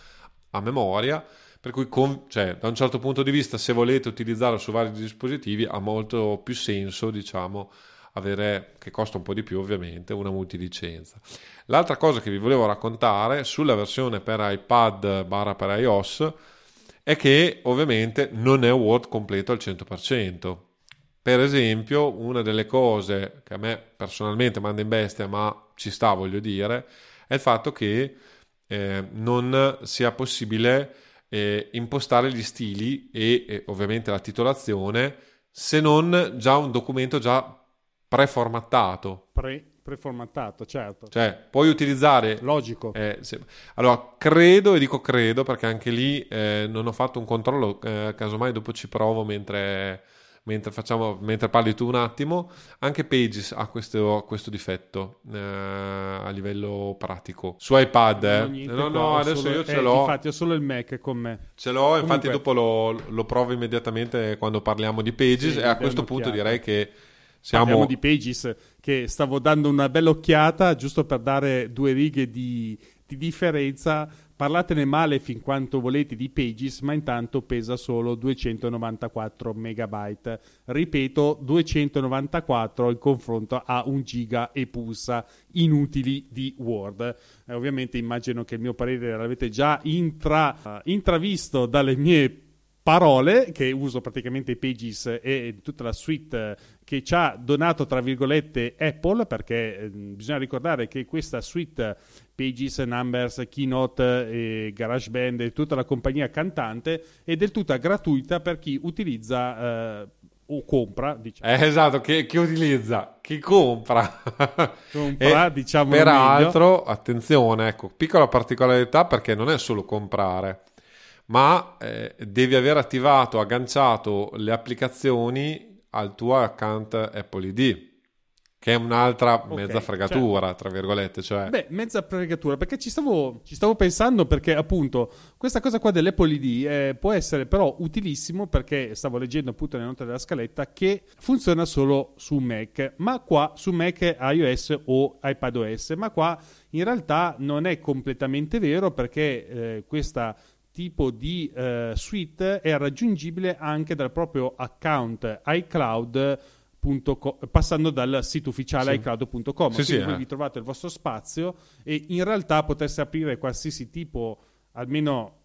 a memoria, per cui con, cioè, da un certo punto di vista se volete utilizzarlo su vari dispositivi ha molto più senso, diciamo, avere, che costa un po' di più ovviamente, una multilicenza. L'altra cosa che vi volevo raccontare sulla versione per iPad barra per iOS è che ovviamente non è Word completo al cento per cento. Per esempio, una delle cose che a me personalmente manda in bestia, ma ci sta, voglio dire, è il fatto che eh, non sia possibile eh, impostare gli stili e eh, ovviamente la titolazione, se non già un documento già preformattato. Pre, preformattato, certo. Cioè, puoi utilizzare... Logico. Eh, se, allora, credo, e dico credo, perché anche lì eh, non ho fatto un controllo, eh, casomai dopo ci provo mentre... Mentre, facciamo, mentre parli tu un attimo, anche Pages ha questo, questo difetto eh, a livello pratico su iPad. Eh. Niente, no, no, adesso solo, io ce eh, l'ho. Infatti, ho solo il Mac con me. Ce l'ho, comunque, infatti, dopo lo, lo provo immediatamente quando parliamo di Pages. Sì, e a questo punto chiaro. Direi che Siamo... Parliamo di Pages, che stavo dando una bella occhiata, giusto per dare due righe di, di differenza. Parlatene male fin quanto volete di Pages, ma intanto pesa solo duecentonovantaquattro megabyte. Ripeto, duecentonovantaquattro in confronto a un giga e pulsa inutili di Word. Eh, ovviamente immagino che il mio parere l'avete già intra, intravisto dalle mie parole, che uso praticamente Pages e tutta la suite che ci ha donato, tra virgolette, Apple, perché eh, bisogna ricordare che questa suite Pages, Numbers, Keynote, eh, Garage Band e tutta la compagnia cantante è del tutto gratuita per chi utilizza eh, o compra, diciamo. Eh, esatto, chi, chi utilizza, chi compra. compra e diciamo peraltro, meglio. Attenzione, ecco, piccola particolarità, perché non è solo comprare, ma eh, devi aver attivato, agganciato le applicazioni al tuo account Apple I D, che è un'altra mezza okay, fregatura, cioè, tra virgolette. Cioè... Beh, mezza fregatura, perché ci stavo, ci stavo pensando, perché appunto questa cosa qua dell'Apple I D eh, può essere però utilissimo, perché stavo leggendo appunto le note della scaletta che funziona solo su Mac, ma qua su Mac iOS o iPadOS, ma qua in realtà non è completamente vero, perché eh, questa... tipo di eh, suite è raggiungibile anche dal proprio account iCloud punto com, passando dal sito ufficiale sì. iCloud punto com, sì, quindi sì, voi eh. vi trovate il vostro spazio e in realtà potreste aprire qualsiasi tipo, almeno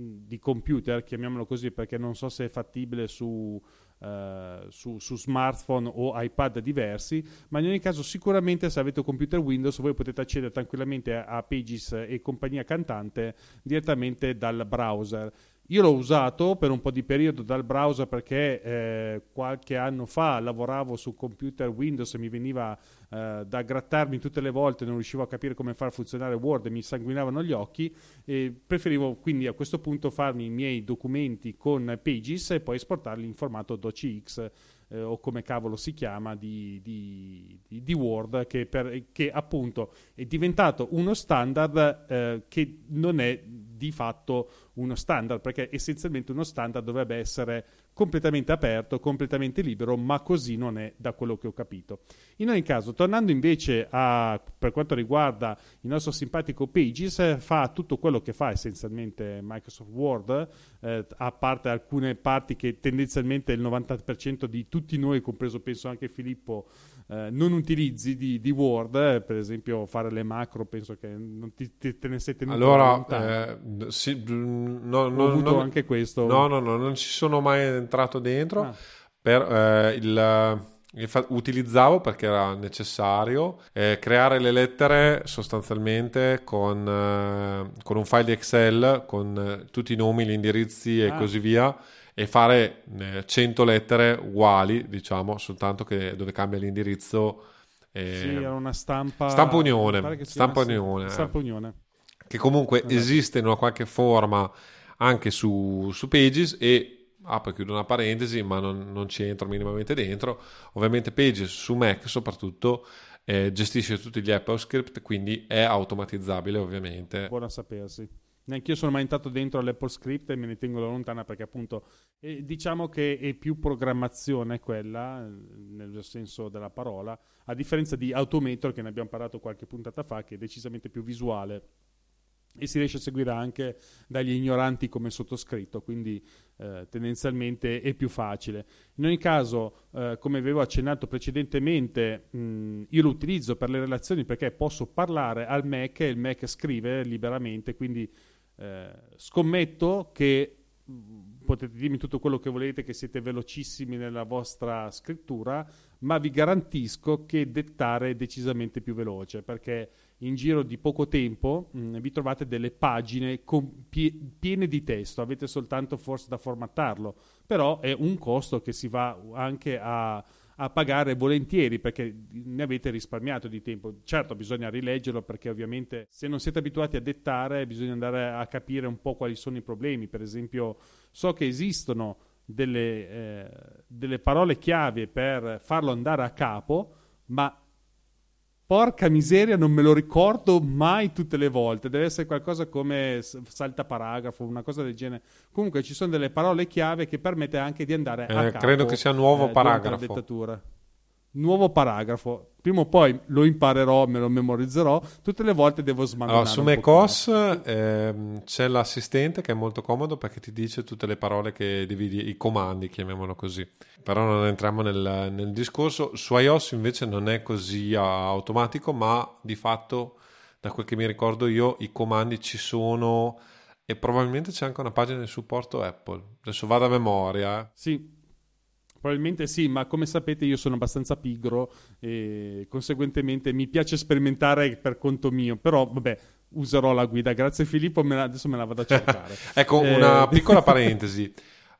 di computer, chiamiamolo così, perché non so se è fattibile su, eh, su, su smartphone o iPad diversi, ma in ogni caso sicuramente se avete un computer Windows voi potete accedere tranquillamente a Pages e compagnia cantante direttamente dal browser. Io l'ho usato per un po' di periodo dal browser, perché eh, qualche anno fa lavoravo su computer Windows e mi veniva eh, da grattarmi tutte le volte, non riuscivo a capire come far funzionare Word e mi sanguinavano gli occhi, e preferivo quindi a questo punto farmi i miei documenti con Pages e poi esportarli in formato D O C X eh, o come cavolo si chiama di, di, di, di Word, che, per, che appunto è diventato uno standard eh, che non è di fatto uno standard, perché essenzialmente uno standard dovrebbe essere completamente aperto, completamente libero, ma così non è, da quello che ho capito. In ogni caso, tornando invece a, per quanto riguarda il nostro simpatico Pages, fa tutto quello che fa essenzialmente Microsoft Word, eh, a parte alcune parti che tendenzialmente il novanta per cento di tutti noi, compreso penso anche Filippo, Eh, non utilizzi di, di Word, eh, per esempio fare le macro, penso che non ti, ti, te ne sei tenuto allora eh, sì, no, ho no, avuto no, anche questo no no no non ci sono mai entrato dentro ah. per eh, il, il utilizzavo perché era necessario eh, creare le lettere sostanzialmente con, eh, con un file Excel con eh, tutti i nomi, gli indirizzi e ah. così via, e fare cento lettere uguali, diciamo, soltanto che dove cambia l'indirizzo. Eh, sì, era una stampa... Stampa Unione. Stampa Unione. Stampa Unione. Eh. Che comunque eh. esiste in una qualche forma anche su, su Pages e, ah, poi chiudo una parentesi, ma non, non ci entro minimamente dentro, ovviamente Pages su Mac soprattutto eh, gestisce tutti gli AppleScript, quindi è automatizzabile ovviamente. Buona sapersi. Neanch'io sono mai entrato dentro all'Apple Script e me ne tengo lontana, perché appunto eh, diciamo che è più programmazione quella, nel senso della parola, a differenza di Automator, che ne abbiamo parlato qualche puntata fa, che è decisamente più visuale e si riesce a seguire anche dagli ignoranti come sottoscritto, quindi eh, tendenzialmente è più facile. In ogni caso, eh, come avevo accennato precedentemente, mh, io lo utilizzo per le relazioni, perché posso parlare al Mac e il Mac scrive liberamente, quindi Eh, scommetto che potete dirmi tutto quello che volete, che siete velocissimi nella vostra scrittura, ma vi garantisco che dettare è decisamente più veloce, perché in giro di poco tempo mh, vi trovate delle pagine con pie- piene di testo, avete soltanto forse da formattarlo, però è un costo che si va anche a a pagare volentieri, perché ne avete risparmiato di tempo. Certo, bisogna rileggerlo, perché ovviamente se non siete abituati a dettare bisogna andare a capire un po' quali sono i problemi. Per esempio, so che esistono delle, eh, delle parole chiave per farlo andare a capo, ma porca miseria non me lo ricordo mai tutte le volte, deve essere qualcosa come salta paragrafo, una cosa del genere. Comunque ci sono delle parole chiave che permette anche di andare eh, a capo, credo che sia nuovo eh, paragrafo, la dettatura. nuovo paragrafo, prima o poi lo imparerò, me lo memorizzerò, tutte le volte devo smanellare. Allora, su MacOS ehm, c'è l'assistente che è molto comodo perché ti dice tutte le parole che dividi, i comandi, chiamiamolo così, però non entriamo nel, nel discorso. Su iOS invece non è così automatico, ma di fatto, da quel che mi ricordo io, i comandi ci sono e probabilmente c'è anche una pagina di supporto Apple, adesso vado a memoria eh. Sì, probabilmente sì, ma come sapete io sono abbastanza pigro e conseguentemente mi piace sperimentare per conto mio, però vabbè, userò la guida, grazie Filippo, me la, adesso me la vado a cercare. Ecco, eh... una piccola parentesi,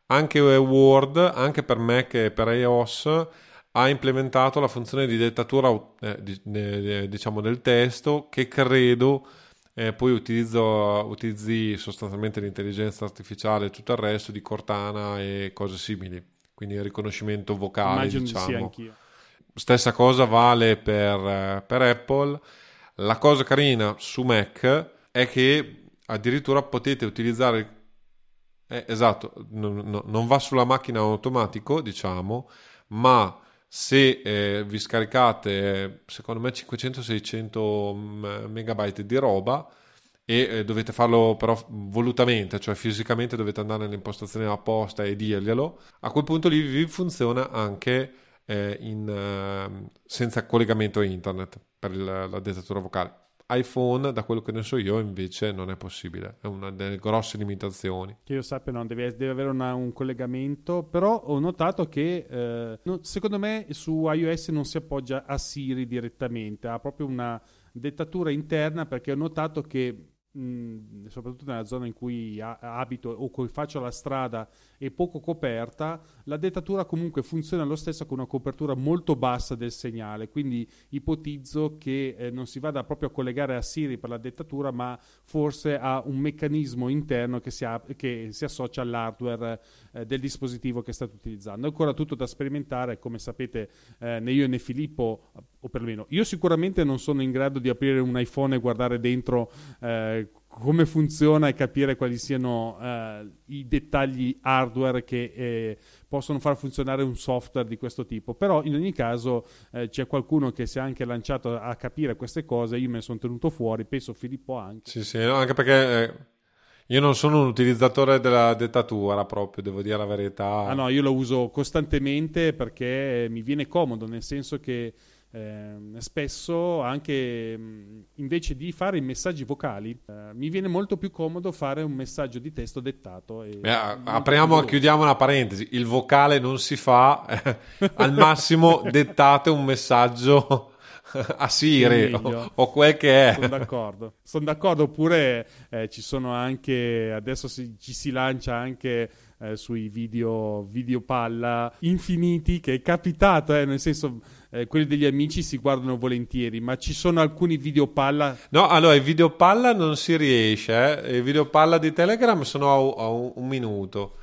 anche Word, anche per Mac e per iOS, ha implementato la funzione di dettatura eh, di, eh, diciamo del testo, che credo eh, poi utilizzo, utilizzi sostanzialmente l'intelligenza artificiale e tutto il resto di Cortana e cose simili. Quindi il riconoscimento vocale, immagino, diciamo. Sì, stessa cosa vale per, per Apple. La cosa carina su Mac è che addirittura potete utilizzare... Eh, esatto, no, no, non va sulla macchina automatico, diciamo, ma se eh, vi scaricate, secondo me, cinquecento seicento megabyte di roba, e eh, dovete farlo però volutamente, cioè fisicamente dovete andare nelle impostazioni apposta e dirglielo, a quel punto lì vi funziona anche eh, in, eh, senza collegamento internet per il, la dettatura vocale. iPhone, da quello che ne so io, invece non è possibile, è una delle grosse limitazioni. Che io sappia no, deve, deve avere una, un collegamento, però ho notato che eh, no, secondo me su iOS non si appoggia a Siri direttamente, ha proprio una dettatura interna, perché ho notato che mh, soprattutto nella zona in cui a- abito o cui faccio la strada è poco coperta, la dettatura comunque funziona lo stesso con una copertura molto bassa del segnale, quindi ipotizzo che eh, non si vada proprio a collegare a Siri per la dettatura, ma forse a un meccanismo interno che si, ha, che si associa all'hardware eh, del dispositivo che state utilizzando. È ancora tutto da sperimentare, come sapete eh, né io né Filippo, o perlomeno io sicuramente non sono in grado di aprire un iPhone e guardare dentro eh, come funziona e capire quali siano eh, i dettagli hardware che eh, possono far funzionare un software di questo tipo, però in ogni caso eh, c'è qualcuno che si è anche lanciato a capire queste cose, io me ne sono tenuto fuori, penso Filippo anche. Sì, sì, no, anche perché... Eh... Io non sono un utilizzatore della dettatura proprio, devo dire la verità. Ah no, io lo uso costantemente perché mi viene comodo, nel senso che eh, spesso anche invece di fare i messaggi vocali eh, mi viene molto più comodo fare un messaggio di testo dettato. E Beh, apriamo e chiudiamo una parentesi, il vocale non si fa, al massimo dettate un messaggio... a Siri o, o quel che è. Sono d'accordo, sono d'accordo. Oppure eh, ci sono anche adesso si, ci si lancia anche eh, sui video video palla infiniti, che è capitato eh, nel senso eh, quelli degli amici si guardano volentieri, ma ci sono alcuni video palla. No, allora i video palla non si riesce eh. I video palla di Telegram sono a, a un, un minuto.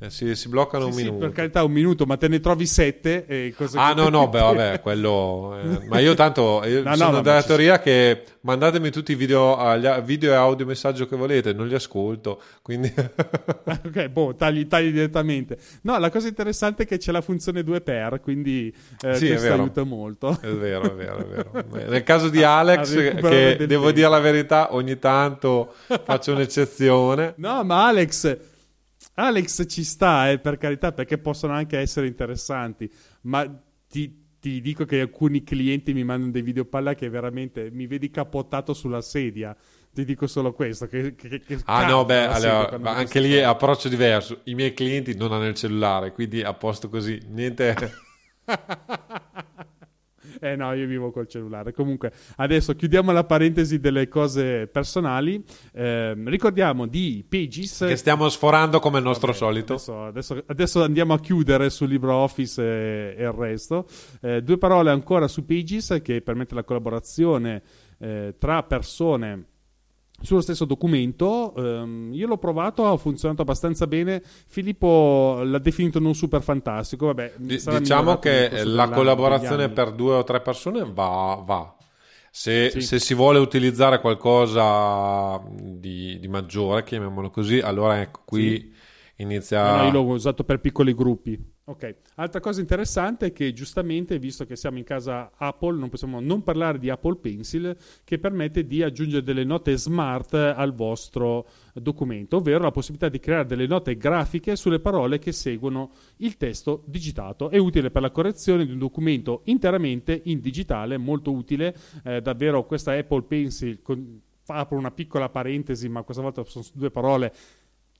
Eh, si, si bloccano sì, un sì, minuto. Per carità, un minuto, ma te ne trovi sette. E cosa ah, no, no, beh, vabbè, quello. Eh, ma io tanto io no, sono no, no, della teoria che mandatemi tutti i video, uh, video e audio messaggio che volete, non li ascolto. Quindi ok, boh, tagli, tagli direttamente. No, la cosa interessante è che c'è la funzione due per, quindi eh, sì, questo aiuta molto. È vero, è vero, è vero. Nel caso di Alex, a, a che devo tempo. dire la verità, ogni tanto faccio un'eccezione. No, ma Alex. Alex ci sta, eh, per carità, perché possono anche essere interessanti, ma ti, ti dico che alcuni clienti mi mandano dei video palla che veramente mi vedi capottato sulla sedia, ti dico solo questo. Che, che, che ah no, beh, allora, ma anche lì è approccio diverso, i miei clienti non hanno il cellulare, quindi a posto così, niente... Eh no, io vivo col cellulare. Comunque, adesso chiudiamo la parentesi delle cose personali. Eh, ricordiamo di Pages, che stiamo sforando come il nostro Vabbè, solito. Adesso, adesso, adesso andiamo a chiudere su LibreOffice e, e il resto. Eh, due parole ancora su Pages, che permette la collaborazione eh, tra persone sullo stesso documento. Ehm, io l'ho provato, ha funzionato abbastanza bene. Filippo l'ha definito non super fantastico. Vabbè, D- diciamo che la collaborazione per due o tre persone va, va. Se, sì. se si vuole utilizzare qualcosa di, di maggiore, chiamiamolo così, allora ecco qui sì. inizia. No, no, io l'ho usato per piccoli gruppi. Ok, altra cosa interessante è che giustamente, visto che siamo in casa Apple, non possiamo non parlare di Apple Pencil, che permette di aggiungere delle note smart al vostro documento, ovvero la possibilità di creare delle note grafiche sulle parole che seguono il testo digitato. È utile per la correzione di un documento interamente in digitale, molto utile, eh, davvero questa Apple Pencil, con, apro una piccola parentesi, ma questa volta sono due parole,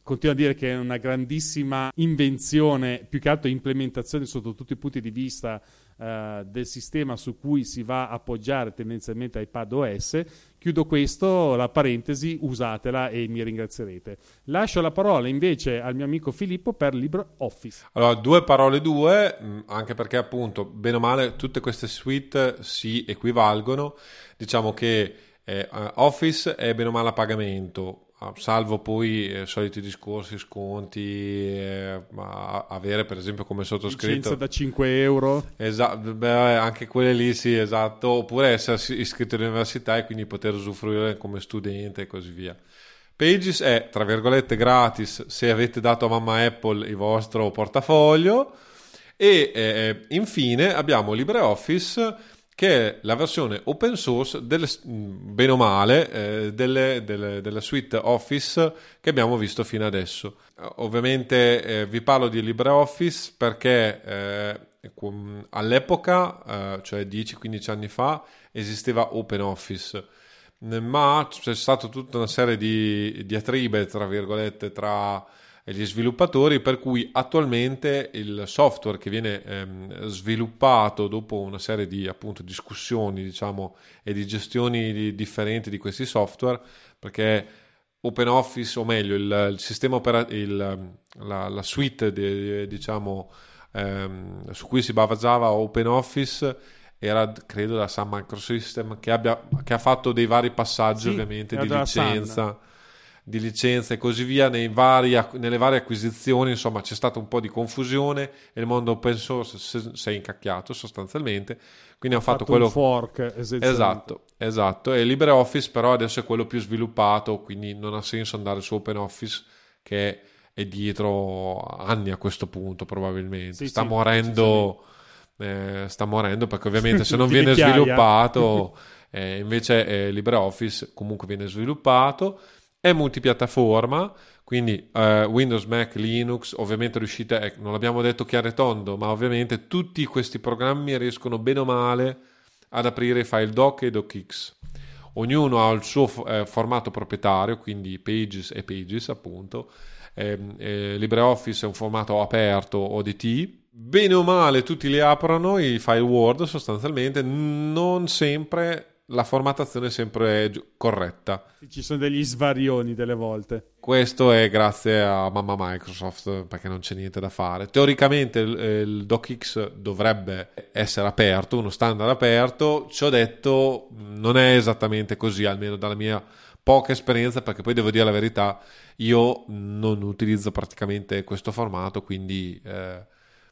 continuo a dire che è una grandissima invenzione, più che altro implementazione sotto tutti i punti di vista eh, del sistema su cui si va a appoggiare tendenzialmente iPadOS. Chiudo questo, la parentesi, usatela e mi ringrazierete. Lascio la parola invece al mio amico Filippo per LibreOffice. Allora, due parole due, anche perché appunto, bene o male, tutte queste suite si equivalgono. Diciamo che eh, Office è bene o male a pagamento, salvo poi eh, soliti discorsi, sconti, eh, ma avere per esempio come sottoscritto licenza da cinque euro, esatto, beh, anche quelle lì, sì, esatto, oppure essere iscritto all'università e quindi poter usufruire come studente e così via. Pages è tra virgolette gratis se avete dato a mamma Apple il vostro portafoglio. E eh, infine abbiamo LibreOffice, che è la versione open source del, bene o male eh, delle, delle, della suite Office che abbiamo visto fino adesso. Ovviamente eh, vi parlo di LibreOffice perché eh, all'epoca, eh, cioè dieci quindici anni fa, esisteva OpenOffice, ma c'è stata tutta una serie di diatribe tra virgolette tra gli sviluppatori, per cui attualmente il software che viene ehm, sviluppato dopo una serie di appunto discussioni, diciamo, e di gestioni di, differenti di questi software, perché OpenOffice, o meglio il, il sistema opera- il, la, la suite de, diciamo ehm, su cui si basava OpenOffice, era credo la Sun Microsystem, che abbia che ha fatto dei vari passaggi, sì, ovviamente di licenza Sun. di licenza e così via, nei vari, nelle varie acquisizioni, insomma c'è stata un po' di confusione e il mondo open source si è incacchiato sostanzialmente, quindi ha fatto, fatto quello, un fork, esatto, esatto, e LibreOffice però adesso è quello più sviluppato, quindi non ha senso andare su OpenOffice che è dietro anni a questo punto, probabilmente sì, sta sì, morendo eh, sta morendo perché ovviamente se non viene migliaia. sviluppato eh, invece eh, LibreOffice comunque viene sviluppato. È multipiattaforma, quindi eh, Windows, Mac, Linux, ovviamente riuscite, eh, non l'abbiamo detto chiaro e tondo, ma ovviamente tutti questi programmi riescono bene o male ad aprire i file doc e docx. Ognuno ha il suo eh, formato proprietario, quindi Pages e Pages appunto. Eh, eh, LibreOffice è un formato aperto O D T. Bene o male tutti li aprono, i file Word sostanzialmente, non sempre... la formattazione è sempre corretta, ci sono degli svarioni delle volte. Questo è grazie a mamma Microsoft, perché non c'è niente da fare. Teoricamente il docx dovrebbe essere aperto, uno standard aperto. Ci ho detto, non è esattamente così, almeno dalla mia poca esperienza, perché poi devo dire la verità, io non utilizzo praticamente questo formato, quindi eh,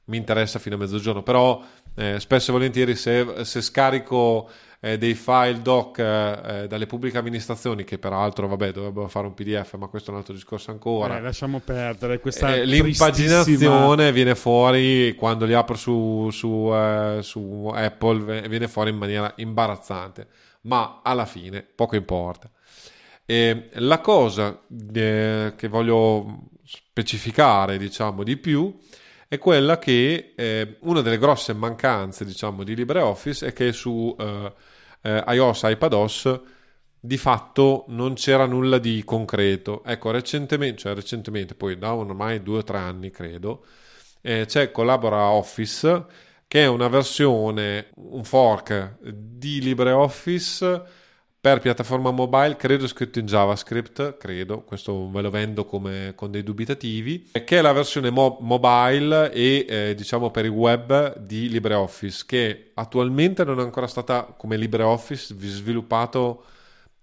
mi interessa fino a mezzogiorno, però eh, spesso e volentieri se, se scarico eh, dei file doc eh, dalle pubbliche amministrazioni, che peraltro vabbè dovrebbero fare un P D F, ma questo è un altro discorso ancora, eh, lasciamo perdere questa eh, l'impaginazione viene fuori quando li apro su, su, eh, su Apple, viene fuori in maniera imbarazzante, ma alla fine poco importa. E la cosa eh, che voglio specificare, diciamo, di più è quella che eh, una delle grosse mancanze, diciamo, di LibreOffice è che su eh, eh, iOS, iPadOS di fatto non c'era nulla di concreto. Ecco, recentemente, cioè recentemente, poi da ormai due o tre anni credo, eh, c'è Collabora Office, che è una versione, un fork di LibreOffice per piattaforma mobile, credo scritto in JavaScript, credo, questo ve lo vendo come con dei dubitativi, che è la versione mo- mobile e eh, diciamo per il web di LibreOffice, che attualmente non è ancora stata come LibreOffice sviluppato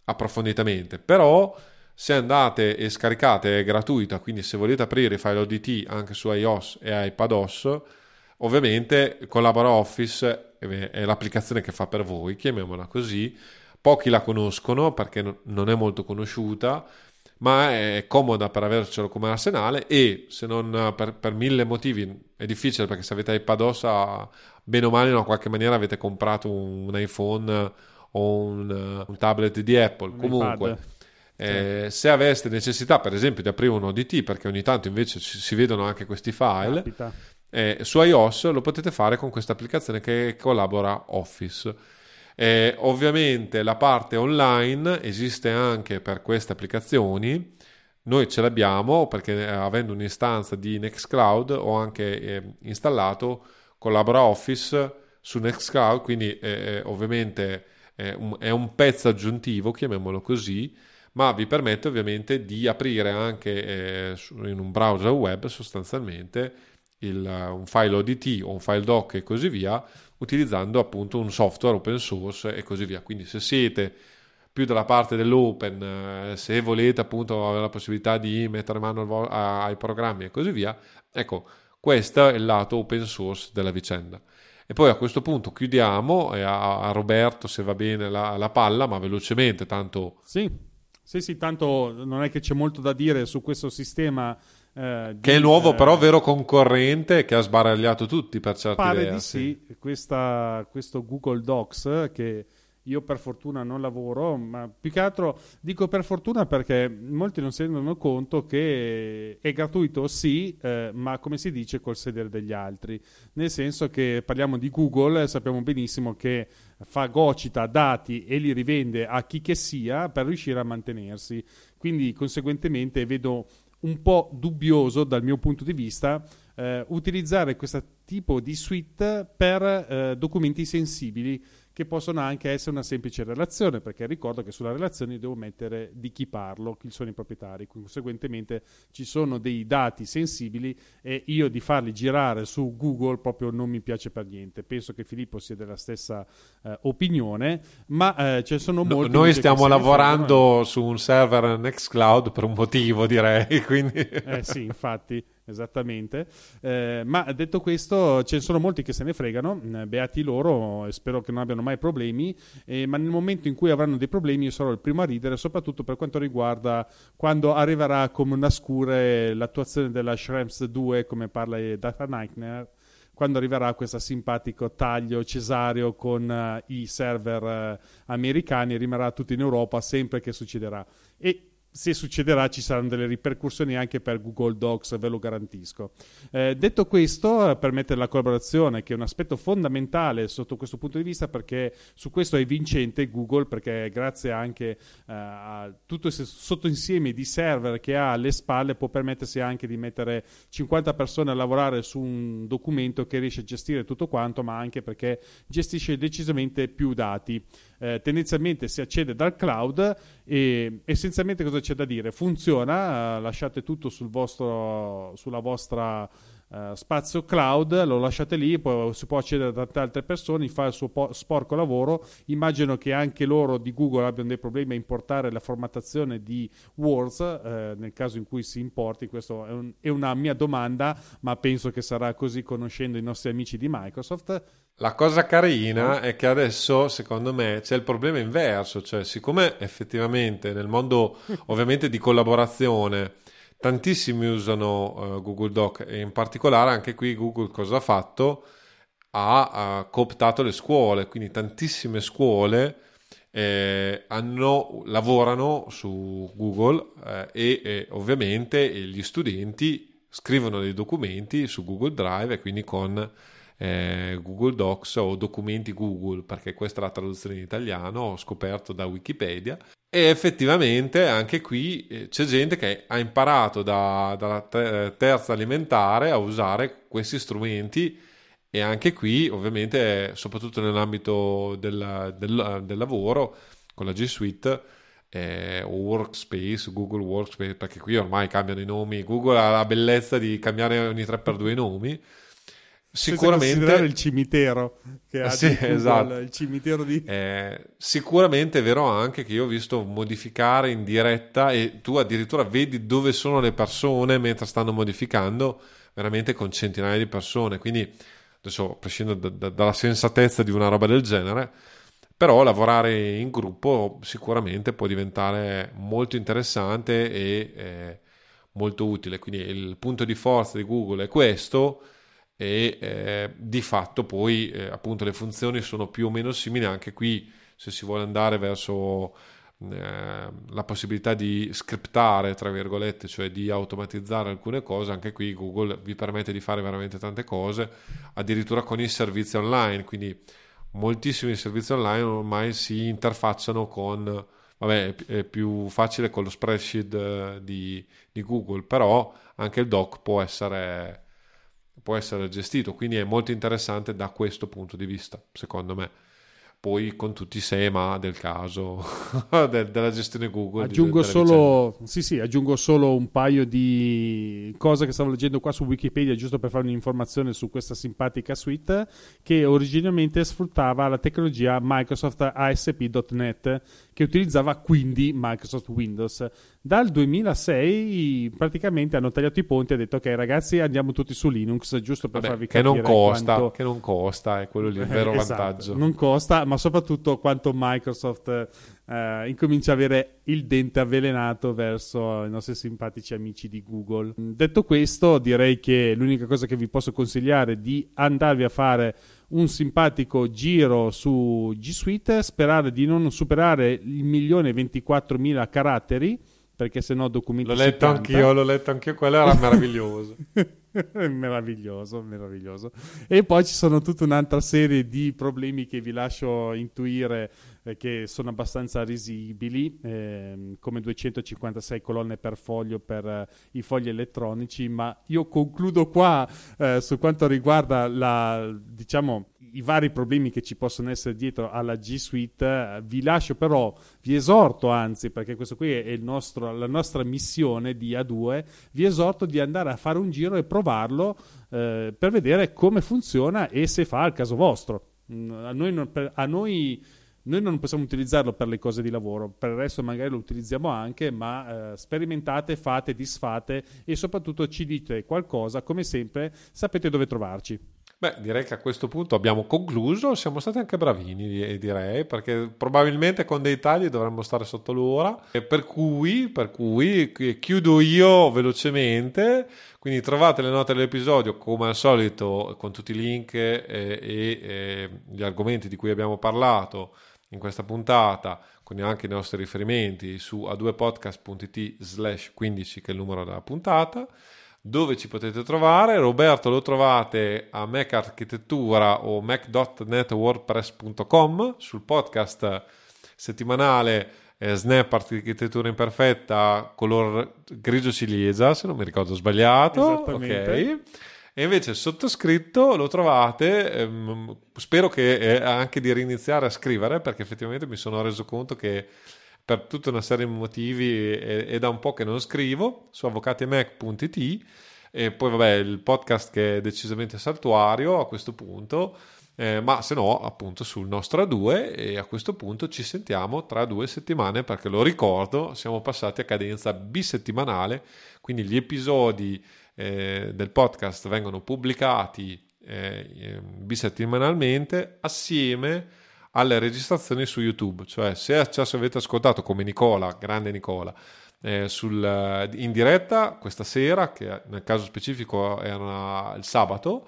approfonditamente, però se andate e scaricate è gratuita, quindi se volete aprire i file O D T anche su iOS e iPadOS, ovviamente Collabora Office è l'applicazione che fa per voi, chiamiamola così. Pochi la conoscono perché non è molto conosciuta, ma è comoda per avercelo come arsenale, e se non per, per mille motivi è difficile, perché se avete iPadOS bene o male in una qualche maniera avete comprato un iPhone o un, un tablet di Apple, un comunque eh, sì. Se aveste necessità per esempio di aprire un O D T, perché ogni tanto invece ci, si vedono anche questi file, eh, su iOS lo potete fare con questa applicazione che collabora Office. Eh, ovviamente la parte online esiste anche per queste applicazioni, noi ce l'abbiamo perché eh, avendo un'istanza di Nextcloud ho anche eh, installato Collabora Office su Nextcloud, quindi eh, ovviamente eh, un, è un pezzo aggiuntivo, chiamiamolo così, ma vi permette ovviamente di aprire anche eh, su, in un browser web sostanzialmente il, un file O D T o un file doc e così via, utilizzando appunto un software open source e così via. Quindi se siete più dalla parte dell'open, se volete appunto avere la possibilità di mettere mano ai programmi e così via, ecco, questo è il lato open source della vicenda. E poi a questo punto chiudiamo a Roberto, se va bene, la, la palla, ma velocemente, tanto... Sì. Sì, sì, tanto non è che c'è molto da dire su questo sistema... Eh, di, che è nuovo, eh, però vero concorrente che ha sbaragliato tutti per certi versi. Pare di sì, sì. Questa, questo Google Docs che io per fortuna non lavoro, ma più che altro dico per fortuna perché molti non si rendono conto che è gratuito sì, eh, ma come si dice col sedere degli altri, nel senso che parliamo di Google, sappiamo benissimo che fagocita dati e li rivende a chi che sia per riuscire a mantenersi, quindi conseguentemente vedo un po' dubbioso dal mio punto di vista eh, utilizzare questo tipo di suite per eh, documenti sensibili che possono anche essere una semplice relazione, perché ricordo che sulla relazione devo mettere di chi parlo, chi sono i proprietari, conseguentemente ci sono dei dati sensibili e io di farli girare su Google proprio non mi piace per niente. Penso che Filippo sia della stessa eh, opinione, ma eh, ci sono molti... No, noi stiamo lavorando su un server Nextcloud per un motivo, direi, quindi... Eh sì, infatti... Esattamente, eh, ma detto questo ce ne sono molti che se ne fregano, beati loro, e spero che non abbiano mai problemi, eh, ma nel momento in cui avranno dei problemi io sarò il primo a ridere, soprattutto per quanto riguarda quando arriverà come una scure l'attuazione della Schrems due, come parla Data Nightmare, quando arriverà questo simpatico taglio cesareo con uh, i server uh, americani, rimarrà tutto in Europa sempre che succederà. E se succederà ci saranno delle ripercussioni anche per Google Docs, ve lo garantisco. Eh, detto questo, permette la collaborazione, che è un aspetto fondamentale sotto questo punto di vista, perché su questo è vincente Google, perché grazie anche eh, a tutto il sottoinsieme di server che ha alle spalle può permettersi anche di mettere cinquanta persone a lavorare su un documento che riesce a gestire tutto quanto, ma anche perché gestisce decisamente più dati. Eh, tendenzialmente si accede dal cloud e essenzialmente cosa c'è da dire? Funziona, eh, lasciate tutto sul vostro, sulla vostra eh, spazio cloud, lo lasciate lì, poi si può accedere da tante altre persone, fa il suo po- sporco lavoro. Immagino che anche loro di Google abbiano dei problemi a importare la formattazione di Words, eh, nel caso in cui si importi, questa è, un, è una mia domanda, ma penso che sarà così conoscendo i nostri amici di Microsoft. La cosa carina è che adesso, secondo me, c'è il problema inverso, cioè siccome effettivamente nel mondo ovviamente di collaborazione tantissimi usano uh, Google Doc, e in particolare anche qui Google cosa ha fatto? Ha uh, cooptato le scuole, quindi tantissime scuole eh, hanno, lavorano su Google eh, e, e ovviamente gli studenti scrivono dei documenti su Google Drive e quindi con... Google Docs o documenti Google, perché questa è la traduzione in italiano, ho scoperto da Wikipedia, e effettivamente anche qui c'è gente che ha imparato da, dalla terza elementare a usare questi strumenti, e anche qui ovviamente soprattutto nell'ambito del, del, del lavoro con la G Suite eh, Workspace, Google Workspace, perché qui ormai cambiano i nomi, Google ha la bellezza di cambiare ogni tre per due i nomi. Sicuramente considerare il cimitero che ha, sì, Google, esatto. Il cimitero di... eh, sicuramente è vero anche che io ho visto modificare in diretta e tu addirittura vedi dove sono le persone mentre stanno modificando, veramente con centinaia di persone, quindi adesso prescindo da, da, dalla sensatezza di una roba del genere, però lavorare in gruppo sicuramente può diventare molto interessante e eh, molto utile. Quindi il punto di forza di Google è questo, e eh, di fatto poi eh, appunto le funzioni sono più o meno simili. Anche qui, se si vuole andare verso eh, la possibilità di scriptare, tra virgolette, cioè di automatizzare alcune cose, anche qui Google vi permette di fare veramente tante cose, addirittura con i servizi online. Quindi moltissimi servizi online ormai si interfacciano con, vabbè, è più facile con lo spreadsheet di, di Google, però anche il doc può essere, può essere gestito, quindi è molto interessante da questo punto di vista, secondo me. Poi con tutti i se e ma del caso de, della gestione Google. Aggiungo di, solo sì, sì, aggiungo solo un paio di cose che stavo leggendo qua su Wikipedia, giusto per fare un'informazione su questa simpatica suite che originariamente sfruttava la tecnologia Microsoft A S P punto net, che utilizzava quindi Microsoft Windows. Dal duemilasei praticamente hanno tagliato i ponti e hanno detto: ok ragazzi, andiamo tutti su Linux, giusto per Vabbè, farvi capire che non costa, quanto... che non costa, è quello lì il vero esatto, vantaggio. Non costa, ma soprattutto quanto Microsoft eh, incomincia a avere il dente avvelenato verso i nostri simpatici amici di Google. Detto questo, direi che l'unica cosa che vi posso consigliare è di andarvi a fare un simpatico giro su G Suite, sperare di non superare il milione e ventiquattromila caratteri, perché sennò documenti. L'ho letto anch'io, l'ho letto anch'io, quello era meraviglioso. meraviglioso, meraviglioso. E poi ci sono tutta un'altra serie di problemi che vi lascio intuire, eh, che sono abbastanza risibili, eh, come duecentocinquantasei colonne per foglio per eh, i fogli elettronici, ma io concludo qua eh, su quanto riguarda la, diciamo, i vari problemi che ci possono essere dietro alla G Suite. Vi lascio però, vi esorto anzi, perché questo qui è il nostro, la nostra missione di A due, vi esorto di andare a fare un giro e provarlo eh, per vedere come funziona e se fa al caso vostro. A noi non, per, a noi, noi non possiamo utilizzarlo per le cose di lavoro, per il resto magari lo utilizziamo anche, ma eh, sperimentate, fate, disfate e soprattutto ci dite qualcosa. Come sempre sapete dove trovarci. Beh, direi che a questo punto abbiamo concluso, siamo stati anche bravini direi, perché probabilmente con dei tagli dovremmo stare sotto l'ora, e per cui, per cui chiudo io velocemente. Quindi trovate le note dell'episodio come al solito con tutti i link e, e, e gli argomenti di cui abbiamo parlato in questa puntata, con anche i nostri riferimenti su a due podcast punto it slash quindici, che è il numero della puntata, dove ci potete trovare. Roberto lo trovate a macarchitettura o mac punto net wordpress punto com, sul podcast settimanale eh, Snap Architettura Imperfetta color grigio ciliegia, se non mi ricordo sbagliato, ok. E invece sottoscritto lo trovate ehm, spero che eh, anche di riniziare a scrivere, perché effettivamente mi sono reso conto che per tutta una serie di motivi e, e da un po' che non scrivo, su avvocati mac punto it. E poi vabbè, il podcast che è decisamente saltuario a questo punto, eh, ma se no appunto sul nostro A due, e a questo punto ci sentiamo tra due settimane, perché lo ricordo, siamo passati a cadenza bisettimanale, quindi gli episodi eh, del podcast vengono pubblicati eh, bisettimanalmente assieme alle registrazioni su YouTube. Cioè, se avete ascoltato come Nicola, grande Nicola, eh, sul, in diretta questa sera, che nel caso specifico era il sabato,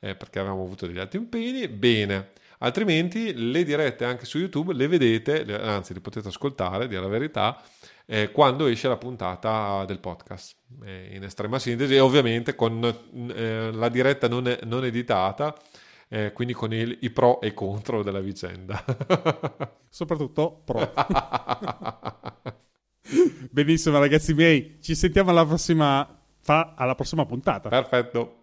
eh, perché avevamo avuto degli altri impegni, bene. Altrimenti le dirette anche su YouTube le vedete, le, anzi le potete ascoltare, dire la verità, eh, quando esce la puntata del podcast, eh, in estrema sintesi, e ovviamente con eh, la diretta non, non editata. Eh, quindi con il, i pro e i contro della vicenda. Soprattutto pro. Benissimo ragazzi miei, ci sentiamo alla prossima, fa, alla prossima puntata. Perfetto.